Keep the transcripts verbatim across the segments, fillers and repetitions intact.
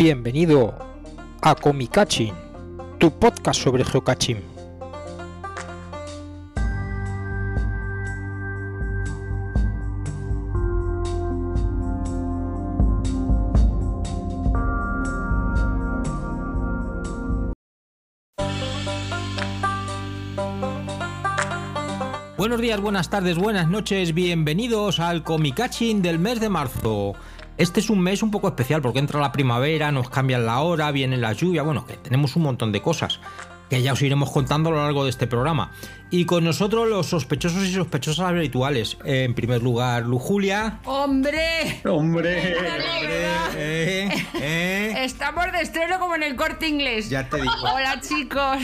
Bienvenido a ComiCaching, tu podcast sobre geocaching. Buenos días, buenas tardes, buenas noches, bienvenidos al ComiCaching del mes de marzo. Este es un mes un poco especial porque entra la primavera, nos cambian la hora, vienen las lluvias, bueno, que tenemos un montón de cosas que ya os iremos contando a lo largo de este programa. Y con nosotros los sospechosos y sospechosas habituales. En primer lugar, Lu Julia. ¡Hombre! ¡Hombre! ¡Hombre! Eh, eh. Estamos de estreno como en el Corte Inglés. Ya te digo. Hola, chicos.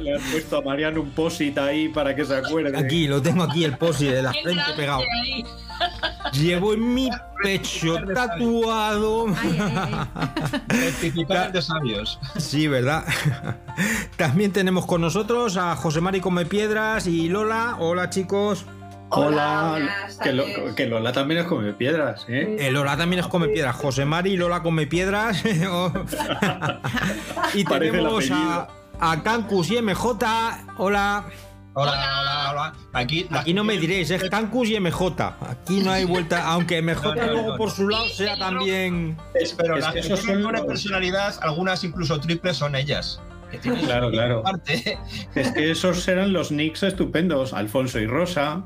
Le has puesto a Mariano un post-it ahí para que se acuerde. Aquí, lo tengo aquí, el post-it de la frente pegado. Ahí. Llevo en mi pecho tatuado. Ay, ay, ay. Rectificar de sabios. Sí, ¿verdad? También tenemos con nosotros a Josemari Comepiedras y Lola. Hola, chicos. Hola. Hola. Que, lo, que Lola también es Comepiedras, ¿eh? El Lola también es Comepiedras. Josemari y Lola Comepiedras. Y tenemos a, a Tankus y M J. Hola. Hola, hola, hola. Aquí, aquí no me diréis, es Tankus y M J. Aquí no hay vuelta, aunque M J no, no, luego no, por su lado sea también. Es, pero las es que son buenas personalidades, algunas incluso triples son ellas. Que claro, claro. Parte. Es que esos eran los nicks estupendos, Alfonso y Rosa.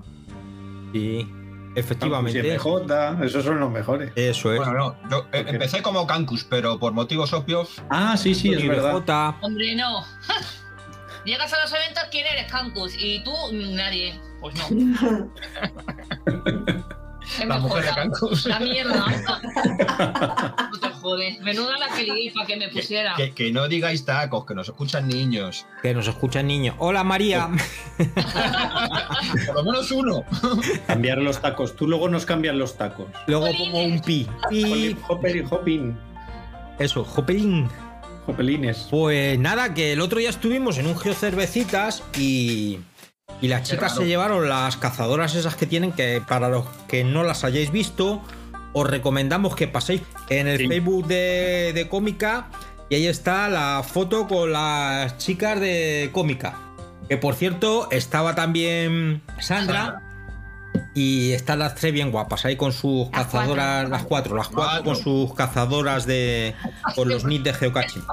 Sí. Efectivamente. Tankus y M J, esos son los mejores. Eso es. Bueno, no, yo empecé como Tankus, pero por motivos obvios. Ah, sí, sí, es verdad. Hombre, no. Llegas a los eventos, ¿quién eres, Tankus? Y tú, nadie. Pues no. La mujer de Tankus. La mierda. No te jodes. Menuda la pelifa que me pusiera. Que, que, que no digáis tacos, que nos escuchan niños. Que nos escuchan niños. Hola, María. Por lo menos uno. Cambiar los tacos. Tú luego nos cambias los tacos. Luego pongo un pi. Pi. Hopper, hopping. Eso, hopping. Pelines. Pues nada, que el otro día estuvimos en un Geo Cervecitas y, y las chicas se llevaron las cazadoras esas que tienen, que para los que no las hayáis visto, os recomendamos que paséis en el sí. Facebook de, de Cómica, y ahí está la foto con las chicas de Cómica. Que por cierto, estaba también Sandra. Sandra. Y están las tres bien guapas ahí con sus las cazadoras, cuatro. las cuatro, las cuatro ah, no. con sus cazadoras de. Con los nits de geocaching.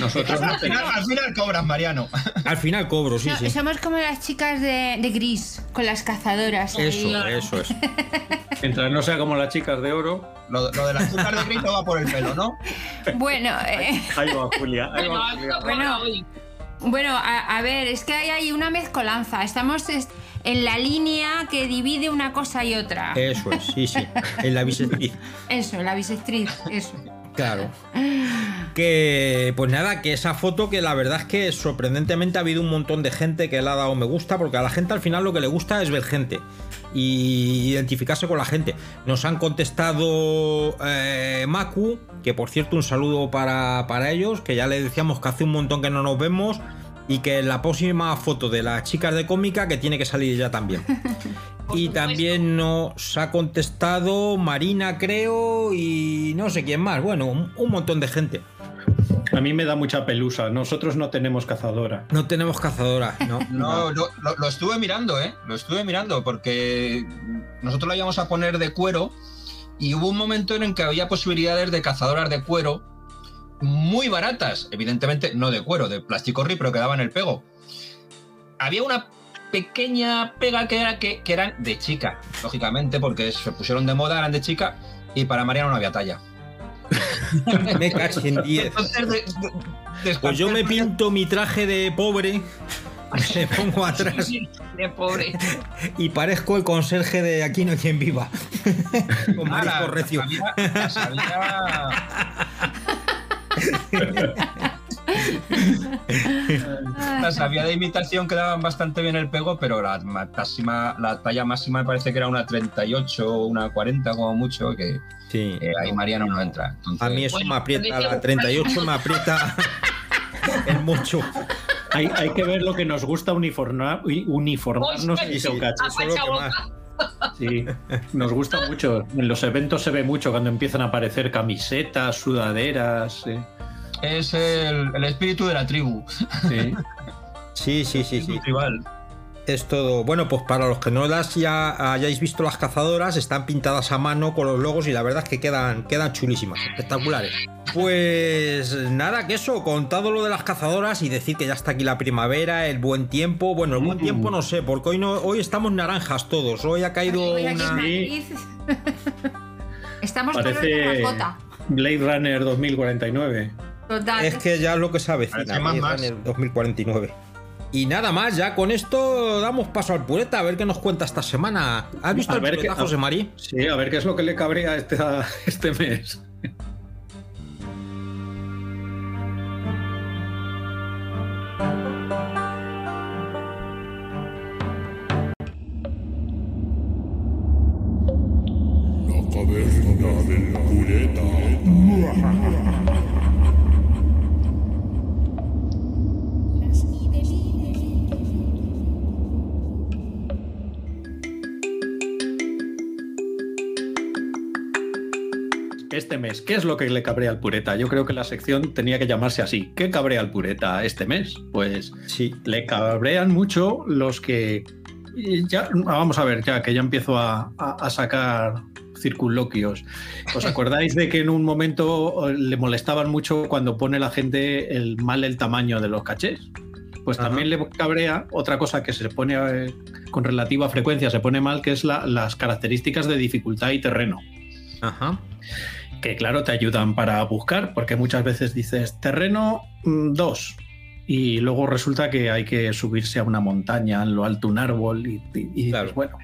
Nosotros no tenemos. Al final cobras, Mariano. Al final cobro, sí, no, sí. Somos como las chicas de, de gris, con las cazadoras. Eso, y... eso es. Mientras no sea como las chicas de oro. Lo, lo de las chicas de gris no va por el pelo, ¿no? Bueno, eh. Ahí va, Julia. Ahí va, Julia. Bueno, bueno a, a ver, es que hay, hay una mezcolanza. Estamos. Est- En la línea que divide una cosa y otra. Eso es, sí, sí. En la bisectriz. Eso, en la bisectriz, eso. Claro. Que, pues nada, que esa foto que la verdad es que sorprendentemente ha habido un montón de gente que le ha dado me gusta, porque a la gente al final lo que le gusta es ver gente y identificarse con la gente. Nos han contestado eh, Macu, que por cierto un saludo para, para ellos, que ya les decíamos que hace un montón que no nos vemos. Y que la próxima foto de las chicas de Cómica que tiene que salir ya también. Y también nos ha contestado Marina, creo, y no sé quién más. Bueno, un, un montón de gente. A mí me da mucha pelusa. Nosotros no tenemos cazadora. No tenemos cazadora, no. No, no lo, lo estuve mirando, ¿eh? Lo estuve mirando porque nosotros la íbamos a poner de cuero y hubo un momento en el que había posibilidades de cazadoras de cuero muy baratas, evidentemente no de cuero, de plástico ri, pero que daban el pego. Había una pequeña pega que era que, que eran de chica, lógicamente, porque se pusieron de moda, eran de chica, y para Mariano no había talla. Me cacho en diez. Pues yo me pinto mi traje de pobre, me pongo atrás. De pobre. Y parezco el conserje de Aquí no hay quien viva. Con marisco recio. La sabía... Las había de imitación que daban bastante bien el pego, pero la máxima, la talla máxima me parece que era una treinta y ocho o una cuarenta como mucho, que sí. eh, ahí Mariano no entra. Entonces, a mí eso bueno, me aprieta, la treinta y ocho me aprieta el mucho. Hay, hay que ver lo que nos gusta uniformar, uniformarnos y geocaching. Solo que más. Sí, nos gusta mucho. En los eventos se ve mucho cuando empiezan a aparecer camisetas, sudaderas. Sí. Es el, el espíritu de la tribu. Sí, sí, sí, sí, sí. Tribal. Es todo. Bueno, pues para los que no las ya hayáis visto, las cazadoras están pintadas a mano con los logos y la verdad es que quedan, quedan chulísimas, espectaculares. Pues nada, que eso, contado lo de las cazadoras y decir que ya está aquí la primavera, el buen tiempo. Bueno, el buen tiempo no sé, porque hoy no, hoy estamos naranjas todos. Hoy ha caído hoy una. Sí. Estamos parece todos en la jota. Blade Runner dos mil cuarenta y nueve. Total. Es que ya es lo que se avecina, Blade Runner dos mil cuarenta y nueve. Y nada más, ya con esto damos paso al Pureta, a ver qué nos cuenta esta semana. ¿Has visto a el Pureta, Josemari? Sí, a ver qué es lo que le cabrea este, a, este mes. La caverna del Pureta. Este mes, ¿qué es lo que le cabrea al Pureta? Yo creo que la sección tenía que llamarse así. ¿Qué cabrea al Pureta este mes? Pues sí, le cabrean mucho los que... Ya, vamos a ver, ya que ya empiezo a, a, a sacar circunloquios. ¿Os acordáis de que en un momento le molestaban mucho cuando pone la gente el mal el tamaño de los cachés? Pues también Ajá. le cabrea otra cosa que se pone eh, con relativa frecuencia, se pone mal, que es la, las características de dificultad y terreno. Ajá. Que claro, te ayudan para buscar, porque muchas veces dices terreno dos y luego resulta que hay que subirse a una montaña, en lo alto un árbol y, y, y claro. Pues bueno,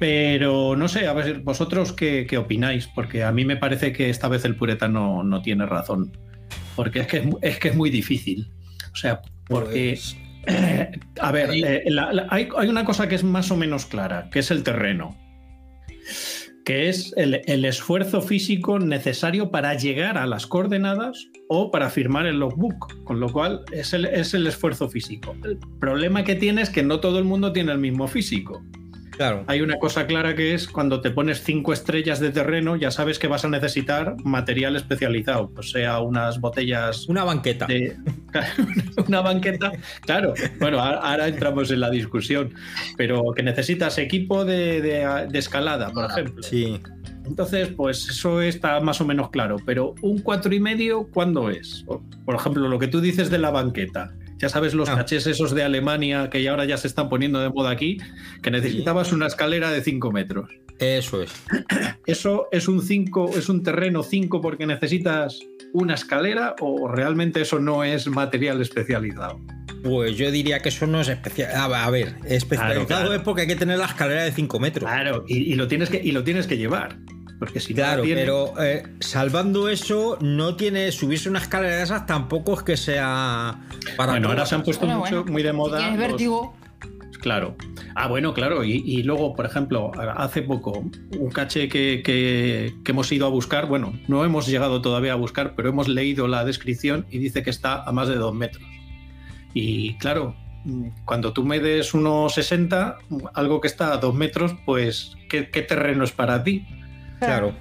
pero no sé, a ver vosotros qué, qué opináis, porque a mí me parece que esta vez el Pureta no, no tiene razón, porque es que es, es que es muy difícil, o sea, porque pues... eh, a ver, eh, la, la, hay, hay una cosa que es más o menos clara, que es el terreno, que es el, el esfuerzo físico necesario para llegar a las coordenadas o para firmar el logbook, con lo cual es el, es el esfuerzo físico. El problema que tiene es que no todo el mundo tiene el mismo físico. Claro. Hay una cosa clara que es cuando te pones cinco estrellas de terreno, ya sabes que vas a necesitar material especializado, pues sea unas botellas... Una banqueta. De... una banqueta, claro. Bueno, ahora entramos en la discusión, pero que necesitas equipo de, de, de escalada, por ah, ejemplo. Sí. Entonces, pues eso está más o menos claro, pero un cuatro y medio, ¿cuándo es? Por ejemplo, lo que tú dices de la banqueta. Ya sabes los ah. cachés esos de Alemania que ya ahora ya se están poniendo de moda aquí, que necesitabas una escalera de cinco metros. Eso es. ¿Eso es un cinco, es un terreno cinco porque necesitas una escalera o realmente eso no es material especializado? Pues yo diría que eso no es especializado. A ver, especializado claro, claro. es porque hay que tener la escalera de cinco metros. Claro, y, y, lo, tienes que, y lo tienes que llevar. Porque si claro, tiene... pero eh, salvando eso, no tiene subirse una escalera de esas, tampoco es que sea para. Bueno, ahora se han puesto bueno, mucho, bueno. muy de moda. Si tienes los... vértigo. Claro. Ah, bueno, claro. Y, y luego, por ejemplo, hace poco, un caché que, que, que hemos ido a buscar, bueno, no hemos llegado todavía a buscar, pero hemos leído la descripción y dice que está a más de dos metros. Y claro, cuando tú medes unos sesenta, algo que está a dos metros, pues, ¿qué, qué terreno es para ti? Claro,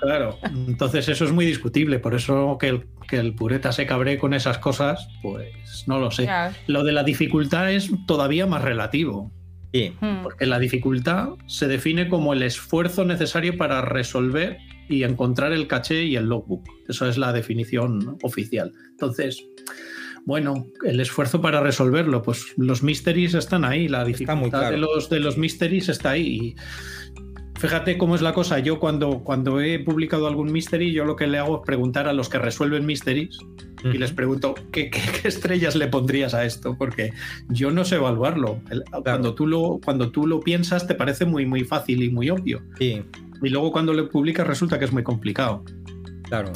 claro. Entonces eso es muy discutible, por eso que el, que el Pureta se cabre con esas cosas, pues no lo sé. Claro. Lo de la dificultad es todavía más relativo. Sí. Porque la dificultad se define como el esfuerzo necesario para resolver y encontrar el caché y el logbook. Eso es la definición oficial. Entonces, bueno, el esfuerzo para resolverlo, pues los mysteries están ahí, la dificultad claro. de los de los mysteries está ahí. Y, fíjate cómo es la cosa. Yo cuando, cuando he publicado algún mystery, yo lo que le hago es preguntar a los que resuelven mysteries uh-huh. y les pregunto ¿qué, qué, qué estrellas le pondrías a esto? Porque yo no sé evaluarlo. El, claro. cuando, tú lo, cuando tú lo piensas te parece muy, muy fácil y muy obvio. Sí. Y luego cuando lo publicas resulta que es muy complicado. Claro.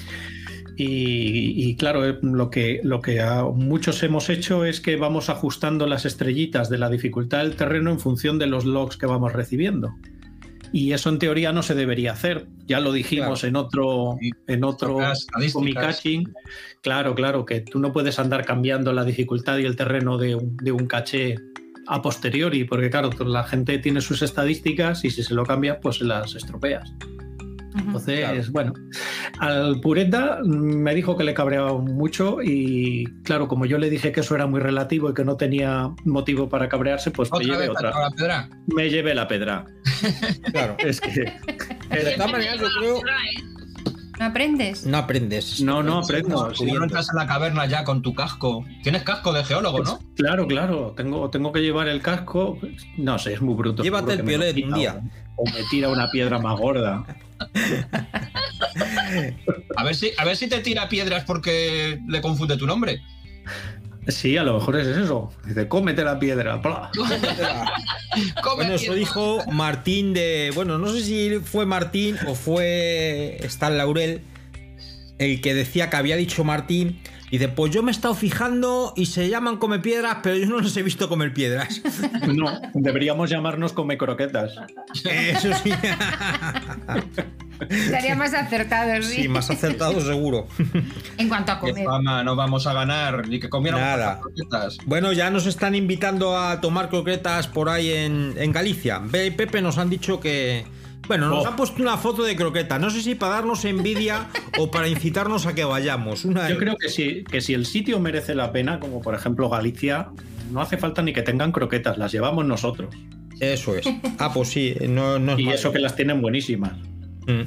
Y, y claro, lo que, lo que muchos hemos hecho es que vamos ajustando las estrellitas de la dificultad del terreno en función de los logs que vamos recibiendo. Y eso en teoría no se debería hacer. Ya lo dijimos claro. en otro, en otro ComiCaching. Claro, claro, que tú no puedes andar cambiando la dificultad y el terreno de un, de un caché a posteriori, porque claro, la gente tiene sus estadísticas y si se lo cambias, pues se las estropeas. Entonces, claro. Bueno, al Pureta me dijo que le cabreaba mucho y claro, como yo le dije que eso era muy relativo y que no tenía motivo para cabrearse, pues me llevé otra. La pedra. Me llevé la pedra. Claro, es que... De esta manera yo creo... ¿No aprendes? No aprendes. No, no aprendo. Si no entras en la caverna ya con tu casco. Tienes casco de geólogo, ¿no? Pues, claro, claro. Tengo, tengo que llevar el casco. No sé, es muy bruto. Llévate el piolet un día. O me tira una piedra más gorda. A ver si, a ver si te tira piedras porque le confunde tu nombre. Sí, a lo mejor es eso. Dice, cómete la piedra. Bueno, eso dijo Martín de... Bueno, no sé si fue Martín o fue Stan Laurel el que decía que había dicho Martín. Dice, pues yo me he estado fijando y se llaman come piedras, pero yo no los he visto comer piedras. No, deberíamos llamarnos come croquetas. Eso sí. Estaría más acertado, sí. Sí, más acertado seguro. En cuanto a comer. Qué fama, no vamos a ganar, ni que comieran nada. Croquetas. Bueno, ya nos están invitando a tomar croquetas por ahí en, en Galicia. Bea y Pepe nos han dicho que... Bueno, nos oh. han puesto una foto de croqueta. No sé si para darnos envidia o para incitarnos a que vayamos. Una... Yo creo que si, que si el sitio merece la pena, como por ejemplo Galicia, no hace falta ni que tengan croquetas, las llevamos nosotros. Eso es. Ah, pues sí. No, no es y malo. Eso que las tienen buenísimas. Mm.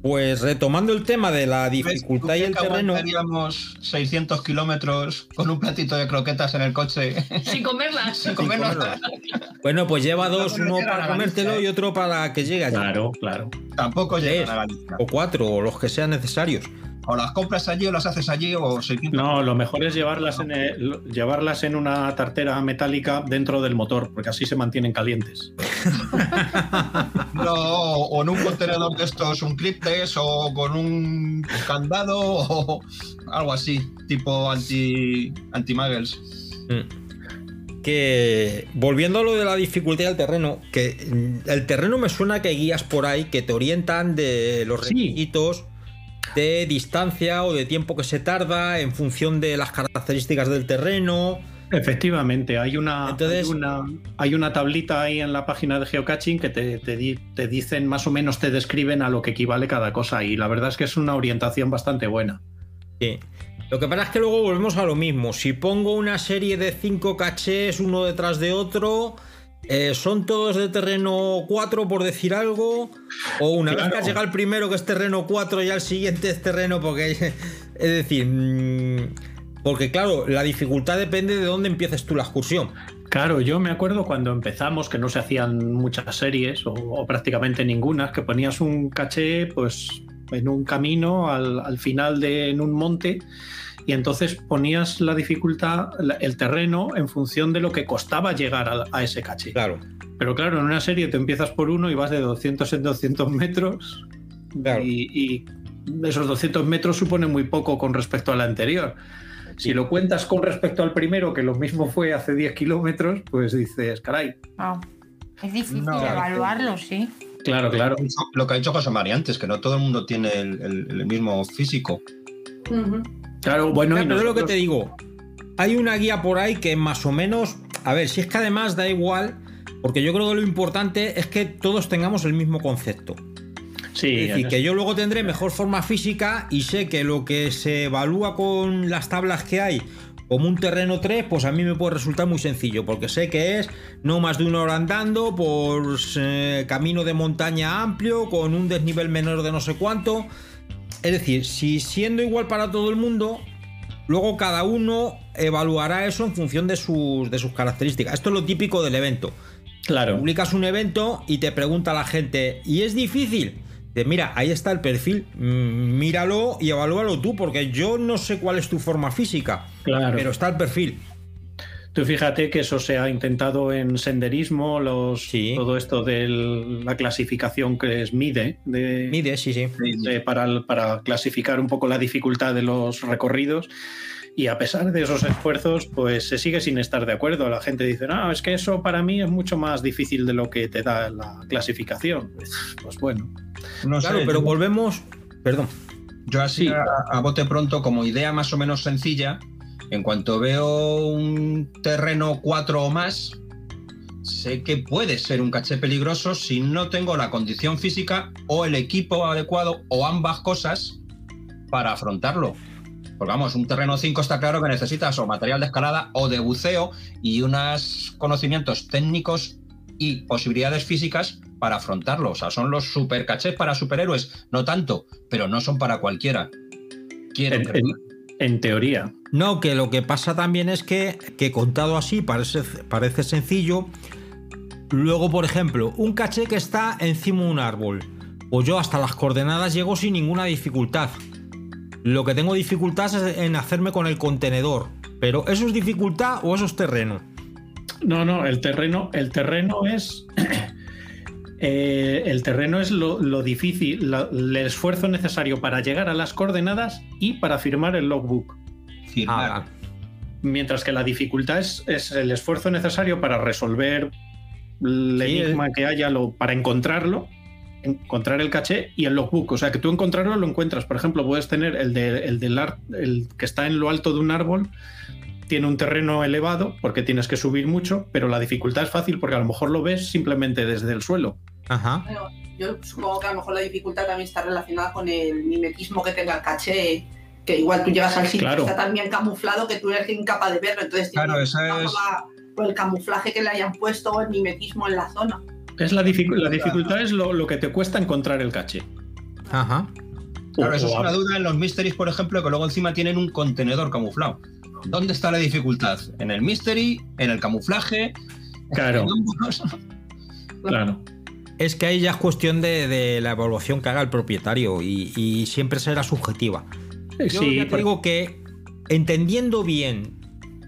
Pues retomando el tema de la dificultad y el terreno... Aguantaríamos seiscientos kilómetros con un platito de croquetas en el coche. Sin comerlas. Sin comerlas. Sin comerlas. Bueno, pues lleva dos, uno para comértelo y otro para que llegue allí. Claro, claro. Tampoco llegan a Galicia. O cuatro, o los que sean necesarios. O las compras allí o las haces allí o... No, lo mejor es llevarlas en, el, llevarlas en una tartera metálica dentro del motor, porque así se mantienen calientes. No, o en un contenedor de estos, un clipes, o con un candado, o algo así, tipo anti, anti-muggles. Mm. Que, volviendo a lo de la dificultad del terreno, que el terreno me suena que hay guías por ahí que te orientan de los requisitos, sí, de distancia o de tiempo que se tarda en función de las características del terreno. Efectivamente, hay una, Entonces, hay una, hay una tablita ahí en la página de Geocaching que te, te, te dicen, más o menos te describen a lo que equivale cada cosa, y la verdad es que es una orientación bastante buena. Sí. Lo que pasa es que luego volvemos a lo mismo. Si pongo una serie de cinco cachés uno detrás de otro, eh, ¿son todos de terreno cuatro, por decir algo? O una claro. vez que has llegado al primero, que es terreno cuatro, y al siguiente es terreno... porque Es decir, porque claro, la dificultad depende de dónde empieces tú la excursión. Claro, yo me acuerdo cuando empezamos, que no se hacían muchas series, o, o prácticamente ninguna, que ponías un caché, pues... en un camino, al, al final de en un monte, y entonces ponías la dificultad, el terreno, en función de lo que costaba llegar a, a ese caché. Claro. Pero claro, en una serie te empiezas por uno y vas de doscientos en doscientos metros, claro. y, y esos doscientos metros suponen muy poco con respecto al anterior. Si lo cuentas con respecto al primero, que lo mismo fue hace diez kilómetros, pues dices, caray. Oh. Es difícil no, evaluarlo, es... sí. Claro, claro. Lo que ha dicho Josemari antes, que no todo el mundo tiene el, el, el mismo físico. Uh-huh. Claro, bueno, claro, y nosotros... lo que te digo. Hay una guía por ahí que más o menos... A ver, si es que además da igual, porque yo creo que lo importante es que todos tengamos el mismo concepto. Sí. Es decir, que yo luego tendré mejor forma física y sé que lo que se evalúa con las tablas que hay... como un terreno tres, pues a mí me puede resultar muy sencillo, porque sé que es no más de una hora andando por eh, camino de montaña amplio, con un desnivel menor de no sé cuánto. Es decir, si siendo igual para todo el mundo, luego cada uno evaluará eso en función de sus, de sus características. Esto es lo típico del evento. Claro. Publicas un evento y te pregunta a la gente, ¿y es difícil? De, mira, ahí está el perfil, míralo y evalúalo tú, porque yo no sé cuál es tu forma física, claro, pero está el perfil. Tú fíjate que eso se ha intentado en senderismo, los, sí. todo esto de la clasificación que es MIDE, de, MIDE, sí, sí. De, para, para clasificar un poco la dificultad de los recorridos. Y a pesar de esos esfuerzos, pues se sigue sin estar de acuerdo. La gente dice, no, es que eso para mí es mucho más difícil de lo que te da la clasificación. Pues, pues bueno. No claro, sé, pero yo... volvemos... Perdón. Yo así, sí. a, a bote pronto, como idea más o menos sencilla, En cuanto veo un terreno cuatro o más, sé que puede ser un caché peligroso si no tengo la condición física o el equipo adecuado o ambas cosas para afrontarlo. Porque vamos, un terreno cinco está claro que necesitas o material de escalada o de buceo y unos conocimientos técnicos y posibilidades físicas para afrontarlo. O sea, son los super cachés para superhéroes, no tanto, pero no son para cualquiera. Quiero en, en, en teoría. No, que lo que pasa también es que, que contado así parece, parece sencillo. Luego, por ejemplo, un caché que está encima de un árbol. Pues yo hasta las coordenadas llego sin ninguna dificultad. Lo que tengo dificultad es en hacerme con el contenedor. Pero ¿eso es dificultad o eso es terreno? No, no, el terreno, el terreno es... eh, el terreno es lo, lo difícil, lo, el esfuerzo necesario para llegar a las coordenadas y para firmar el logbook. Firmar. Ah. Mientras que la dificultad es, es el esfuerzo necesario para resolver el sí, enigma es... que haya, lo, para encontrarlo. Encontrar el caché y el logbook, o sea que tú encontrarlo lo encuentras, por ejemplo puedes tener el, de, el, del ar, el que está en lo alto de un árbol, tiene un terreno elevado porque tienes que subir mucho, pero la dificultad es fácil porque a lo mejor lo ves simplemente desde el suelo. Ajá. Bueno, yo supongo que a lo mejor la dificultad también está relacionada con el mimetismo que tenga el caché, que igual tú llegas al sitio, claro, está tan bien camuflado que tú eres incapaz de verlo, entonces claro, tienes esa es... por el camuflaje que le hayan puesto o el mimetismo en la zona. Es la, dificu- la dificultad es lo, lo que te cuesta encontrar el caché. Ajá. Claro, eso es una duda en los mysteries, por ejemplo, que luego encima tienen un contenedor camuflado. ¿Dónde está la dificultad? ¿En el mystery? ¿En el camuflaje? Claro. Claro. Es que ahí ya es cuestión de, de la evaluación que haga el propietario y, y siempre será subjetiva. Yo sí, ya te pero... digo que entendiendo bien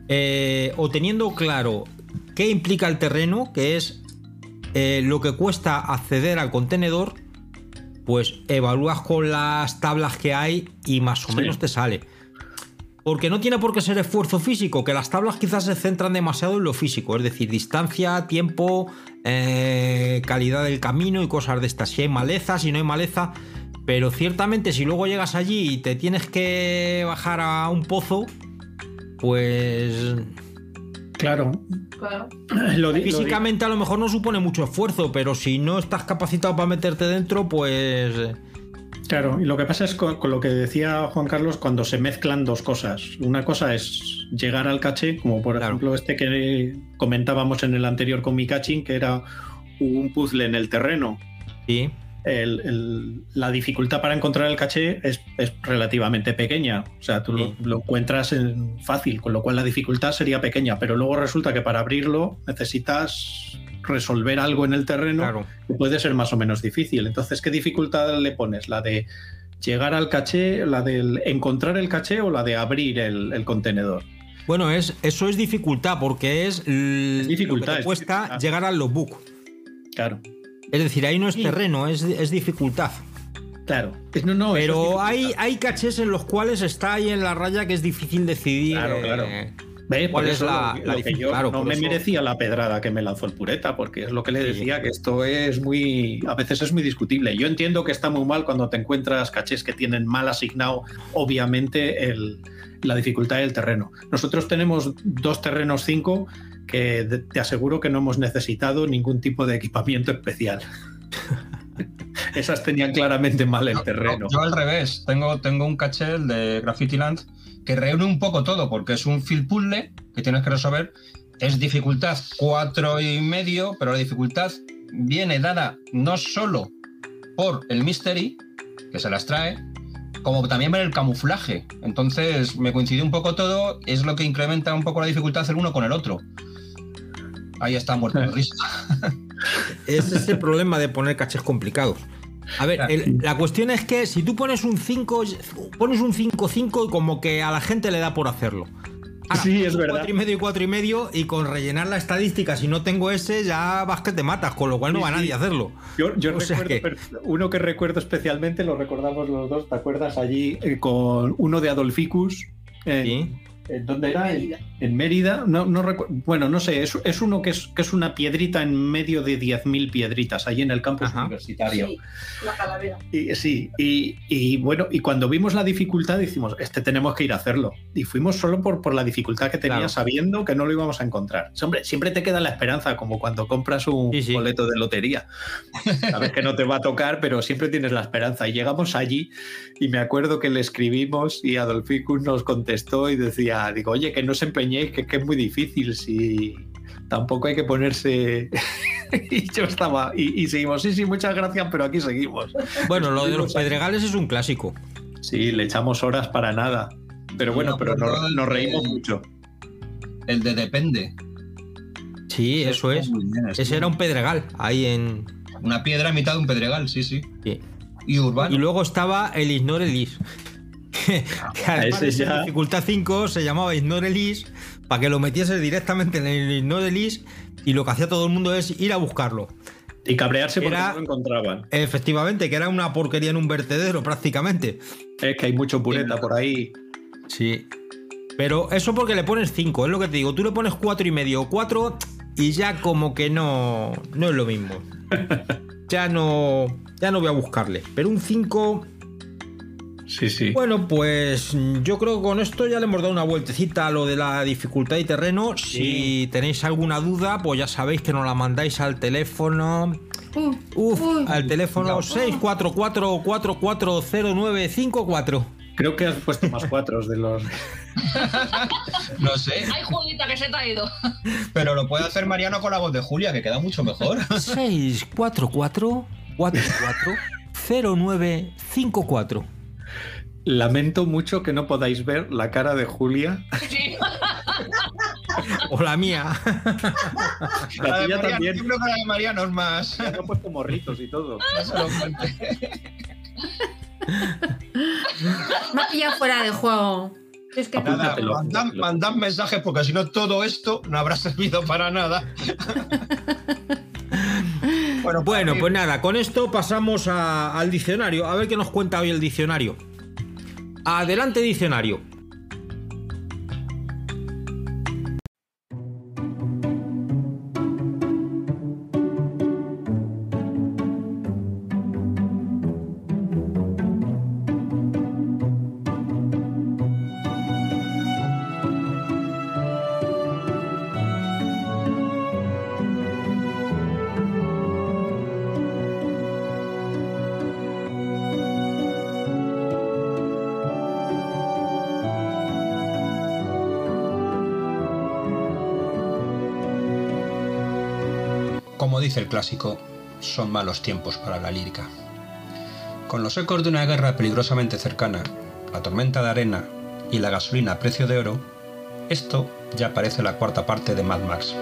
eh, o teniendo claro qué implica el terreno, que es Eh, lo que cuesta acceder al contenedor, pues evalúas con las tablas que hay y más o sí. menos te sale. Porque no tiene por qué ser esfuerzo físico, que las tablas quizás se centran demasiado en lo físico, es decir, distancia, tiempo, eh, calidad del camino y cosas de estas. Si hay maleza, si no hay maleza, pero ciertamente si luego llegas allí y te tienes que bajar a un pozo, pues... Claro. Claro. Lo, Físicamente lo a lo mejor no supone mucho esfuerzo, pero si no estás capacitado para meterte dentro, pues... Claro, y lo que pasa es con, con lo que decía Juan Carlos, cuando se mezclan dos cosas. Una cosa es llegar al caché, como por claro. ejemplo este que comentábamos en el anterior ComiCaching, que era un puzzle en el terreno. Sí. El, el, la dificultad para encontrar el caché es, es relativamente pequeña, o sea, tú sí. lo, lo encuentras en fácil, con lo cual la dificultad sería pequeña, pero luego resulta que para abrirlo necesitas resolver algo en el terreno claro. que puede ser más o menos difícil. Entonces, ¿qué dificultad le pones? ¿La de llegar al caché, la de encontrar el caché o la de abrir el, el contenedor? Bueno, es, eso es dificultad porque es, l- es dificultad, lo que te cuesta es dificultad. Llegar al logbook. Claro. Es decir, ahí no es terreno, es, es dificultad. Claro. No, no, pero hay, hay cachés en los cuales está ahí en la raya que es difícil decidir. Claro, claro. Eh, ¿Ves? ¿Cuál es la, lo, la lo que yo claro, no me eso. merecía la pedrada que me lanzó el Pureta, porque es lo que le decía, sí. que esto es muy... A veces es muy discutible. Yo entiendo que está muy mal cuando te encuentras cachés que tienen mal asignado, obviamente, el, la dificultad del terreno. Nosotros tenemos dos terrenos cinco... que te aseguro que no hemos necesitado ningún tipo de equipamiento especial. Esas tenían claramente mal el terreno. Yo, yo, yo al revés, tengo, tengo un caché, el de Graffiti Land, que reúne un poco todo, porque es un fill puzzle que tienes que resolver. Es dificultad cuatro y medio, pero la dificultad viene dada no solo por el mystery, que se las trae, como también ver el camuflaje. Entonces me coincidió un poco todo, es lo que incrementa un poco la dificultad el uno con el otro. Ahí está muerto de risa. Ese es el problema de poner cachés complicados. A ver, el, la cuestión es que si tú pones un cinco, pones un cinco cinco y como que a la gente le da por hacerlo. Ahora, sí, es verdad. cuatro y medio y cuatro y medio y con rellenar la estadística, si no tengo ese, ya vas que te matas, con lo cual no sí, va sí. nadie a hacerlo. Yo, yo recuerdo, que... uno que recuerdo especialmente, lo recordamos los dos, ¿te acuerdas? Allí eh, con uno de Adolficus. Eh, sí. ¿Dónde era? Mérida. En Mérida, no, no recuerdo. Bueno, no sé, es, es uno que es, que es una piedrita en medio de diez mil piedritas, ahí en el campus Ajá. universitario. Sí, la calavera. Y, sí, y, y bueno, y cuando vimos la dificultad dijimos, este tenemos que ir a hacerlo. Y fuimos solo por, por la dificultad que tenía, claro. sabiendo que no lo íbamos a encontrar. Hombre, siempre te queda la esperanza, como cuando compras un sí, sí. boleto de lotería. Sabes que no te va a tocar, pero siempre tienes la esperanza. Y llegamos allí y me acuerdo que le escribimos y Adolficus nos contestó y decía, digo, oye, que no se empeñéis, que, que es muy difícil, si tampoco hay que ponerse... y yo estaba... Y, y seguimos, sí, sí, muchas gracias, pero aquí seguimos. Bueno, lo de los pedregales es un clásico. Sí, le echamos horas para nada. Pero bueno, no, pero nos, nos reímos el, mucho. El de Depende. Sí, eso es. Bien, Ese bien. Era un pedregal, ahí en... Una piedra a mitad de un pedregal, sí, sí. sí. Y urbano. Y luego estaba el Ignore Lis. Que además de ya... dificultad cinco se llamaba Ignore Lis, para que lo metiese directamente en el Ignore Lis, y lo que hacía todo el mundo es ir a buscarlo y cabrearse porque era, no lo encontraban. Efectivamente, que era una porquería en un vertedero prácticamente. Es que hay mucho pureta sí, por ahí. Sí. Pero eso porque le pones cinco, es lo que te digo, tú le pones cuatro y medio o cuatro y ya como que no no es lo mismo. ya no ya no voy a buscarle, pero un cinco... Sí, sí. Bueno, pues yo creo que con esto ya le hemos dado una vueltecita a lo de la dificultad y terreno. Sí. Si tenéis alguna duda, pues ya sabéis que nos la mandáis al teléfono. Uh, Uf, uh, al teléfono uh, seis cuatro cuatro, cuatro cuatro cero nueve cinco cuatro. Creo que has puesto más cuatros de los... no sé. Hay Julita que se te ha ido. Pero lo puede hacer Mariano con la voz de Julia, que queda mucho mejor. seis cuatro cuatro, cuatro cuatro cero nueve cinco cuatro. Lamento mucho que no podáis ver la cara de Julia. Sí. O la mía. La, la de Mariano, también. Yo creo que la de Mariano es más. Ya no he puesto morritos y todo. Me ha pillado fuera de juego. Es que nada, mandad, mandad mensajes porque si no todo esto no habrá servido para nada. Bueno, bueno pues nada, con esto pasamos a, al diccionario. A ver qué nos cuenta hoy el diccionario. Adelante, diccionario. Dice el clásico, son malos tiempos para la lírica. Con los ecos de una guerra peligrosamente cercana, la tormenta de arena y la gasolina a precio de oro, esto ya parece la cuarta parte de Mad Max.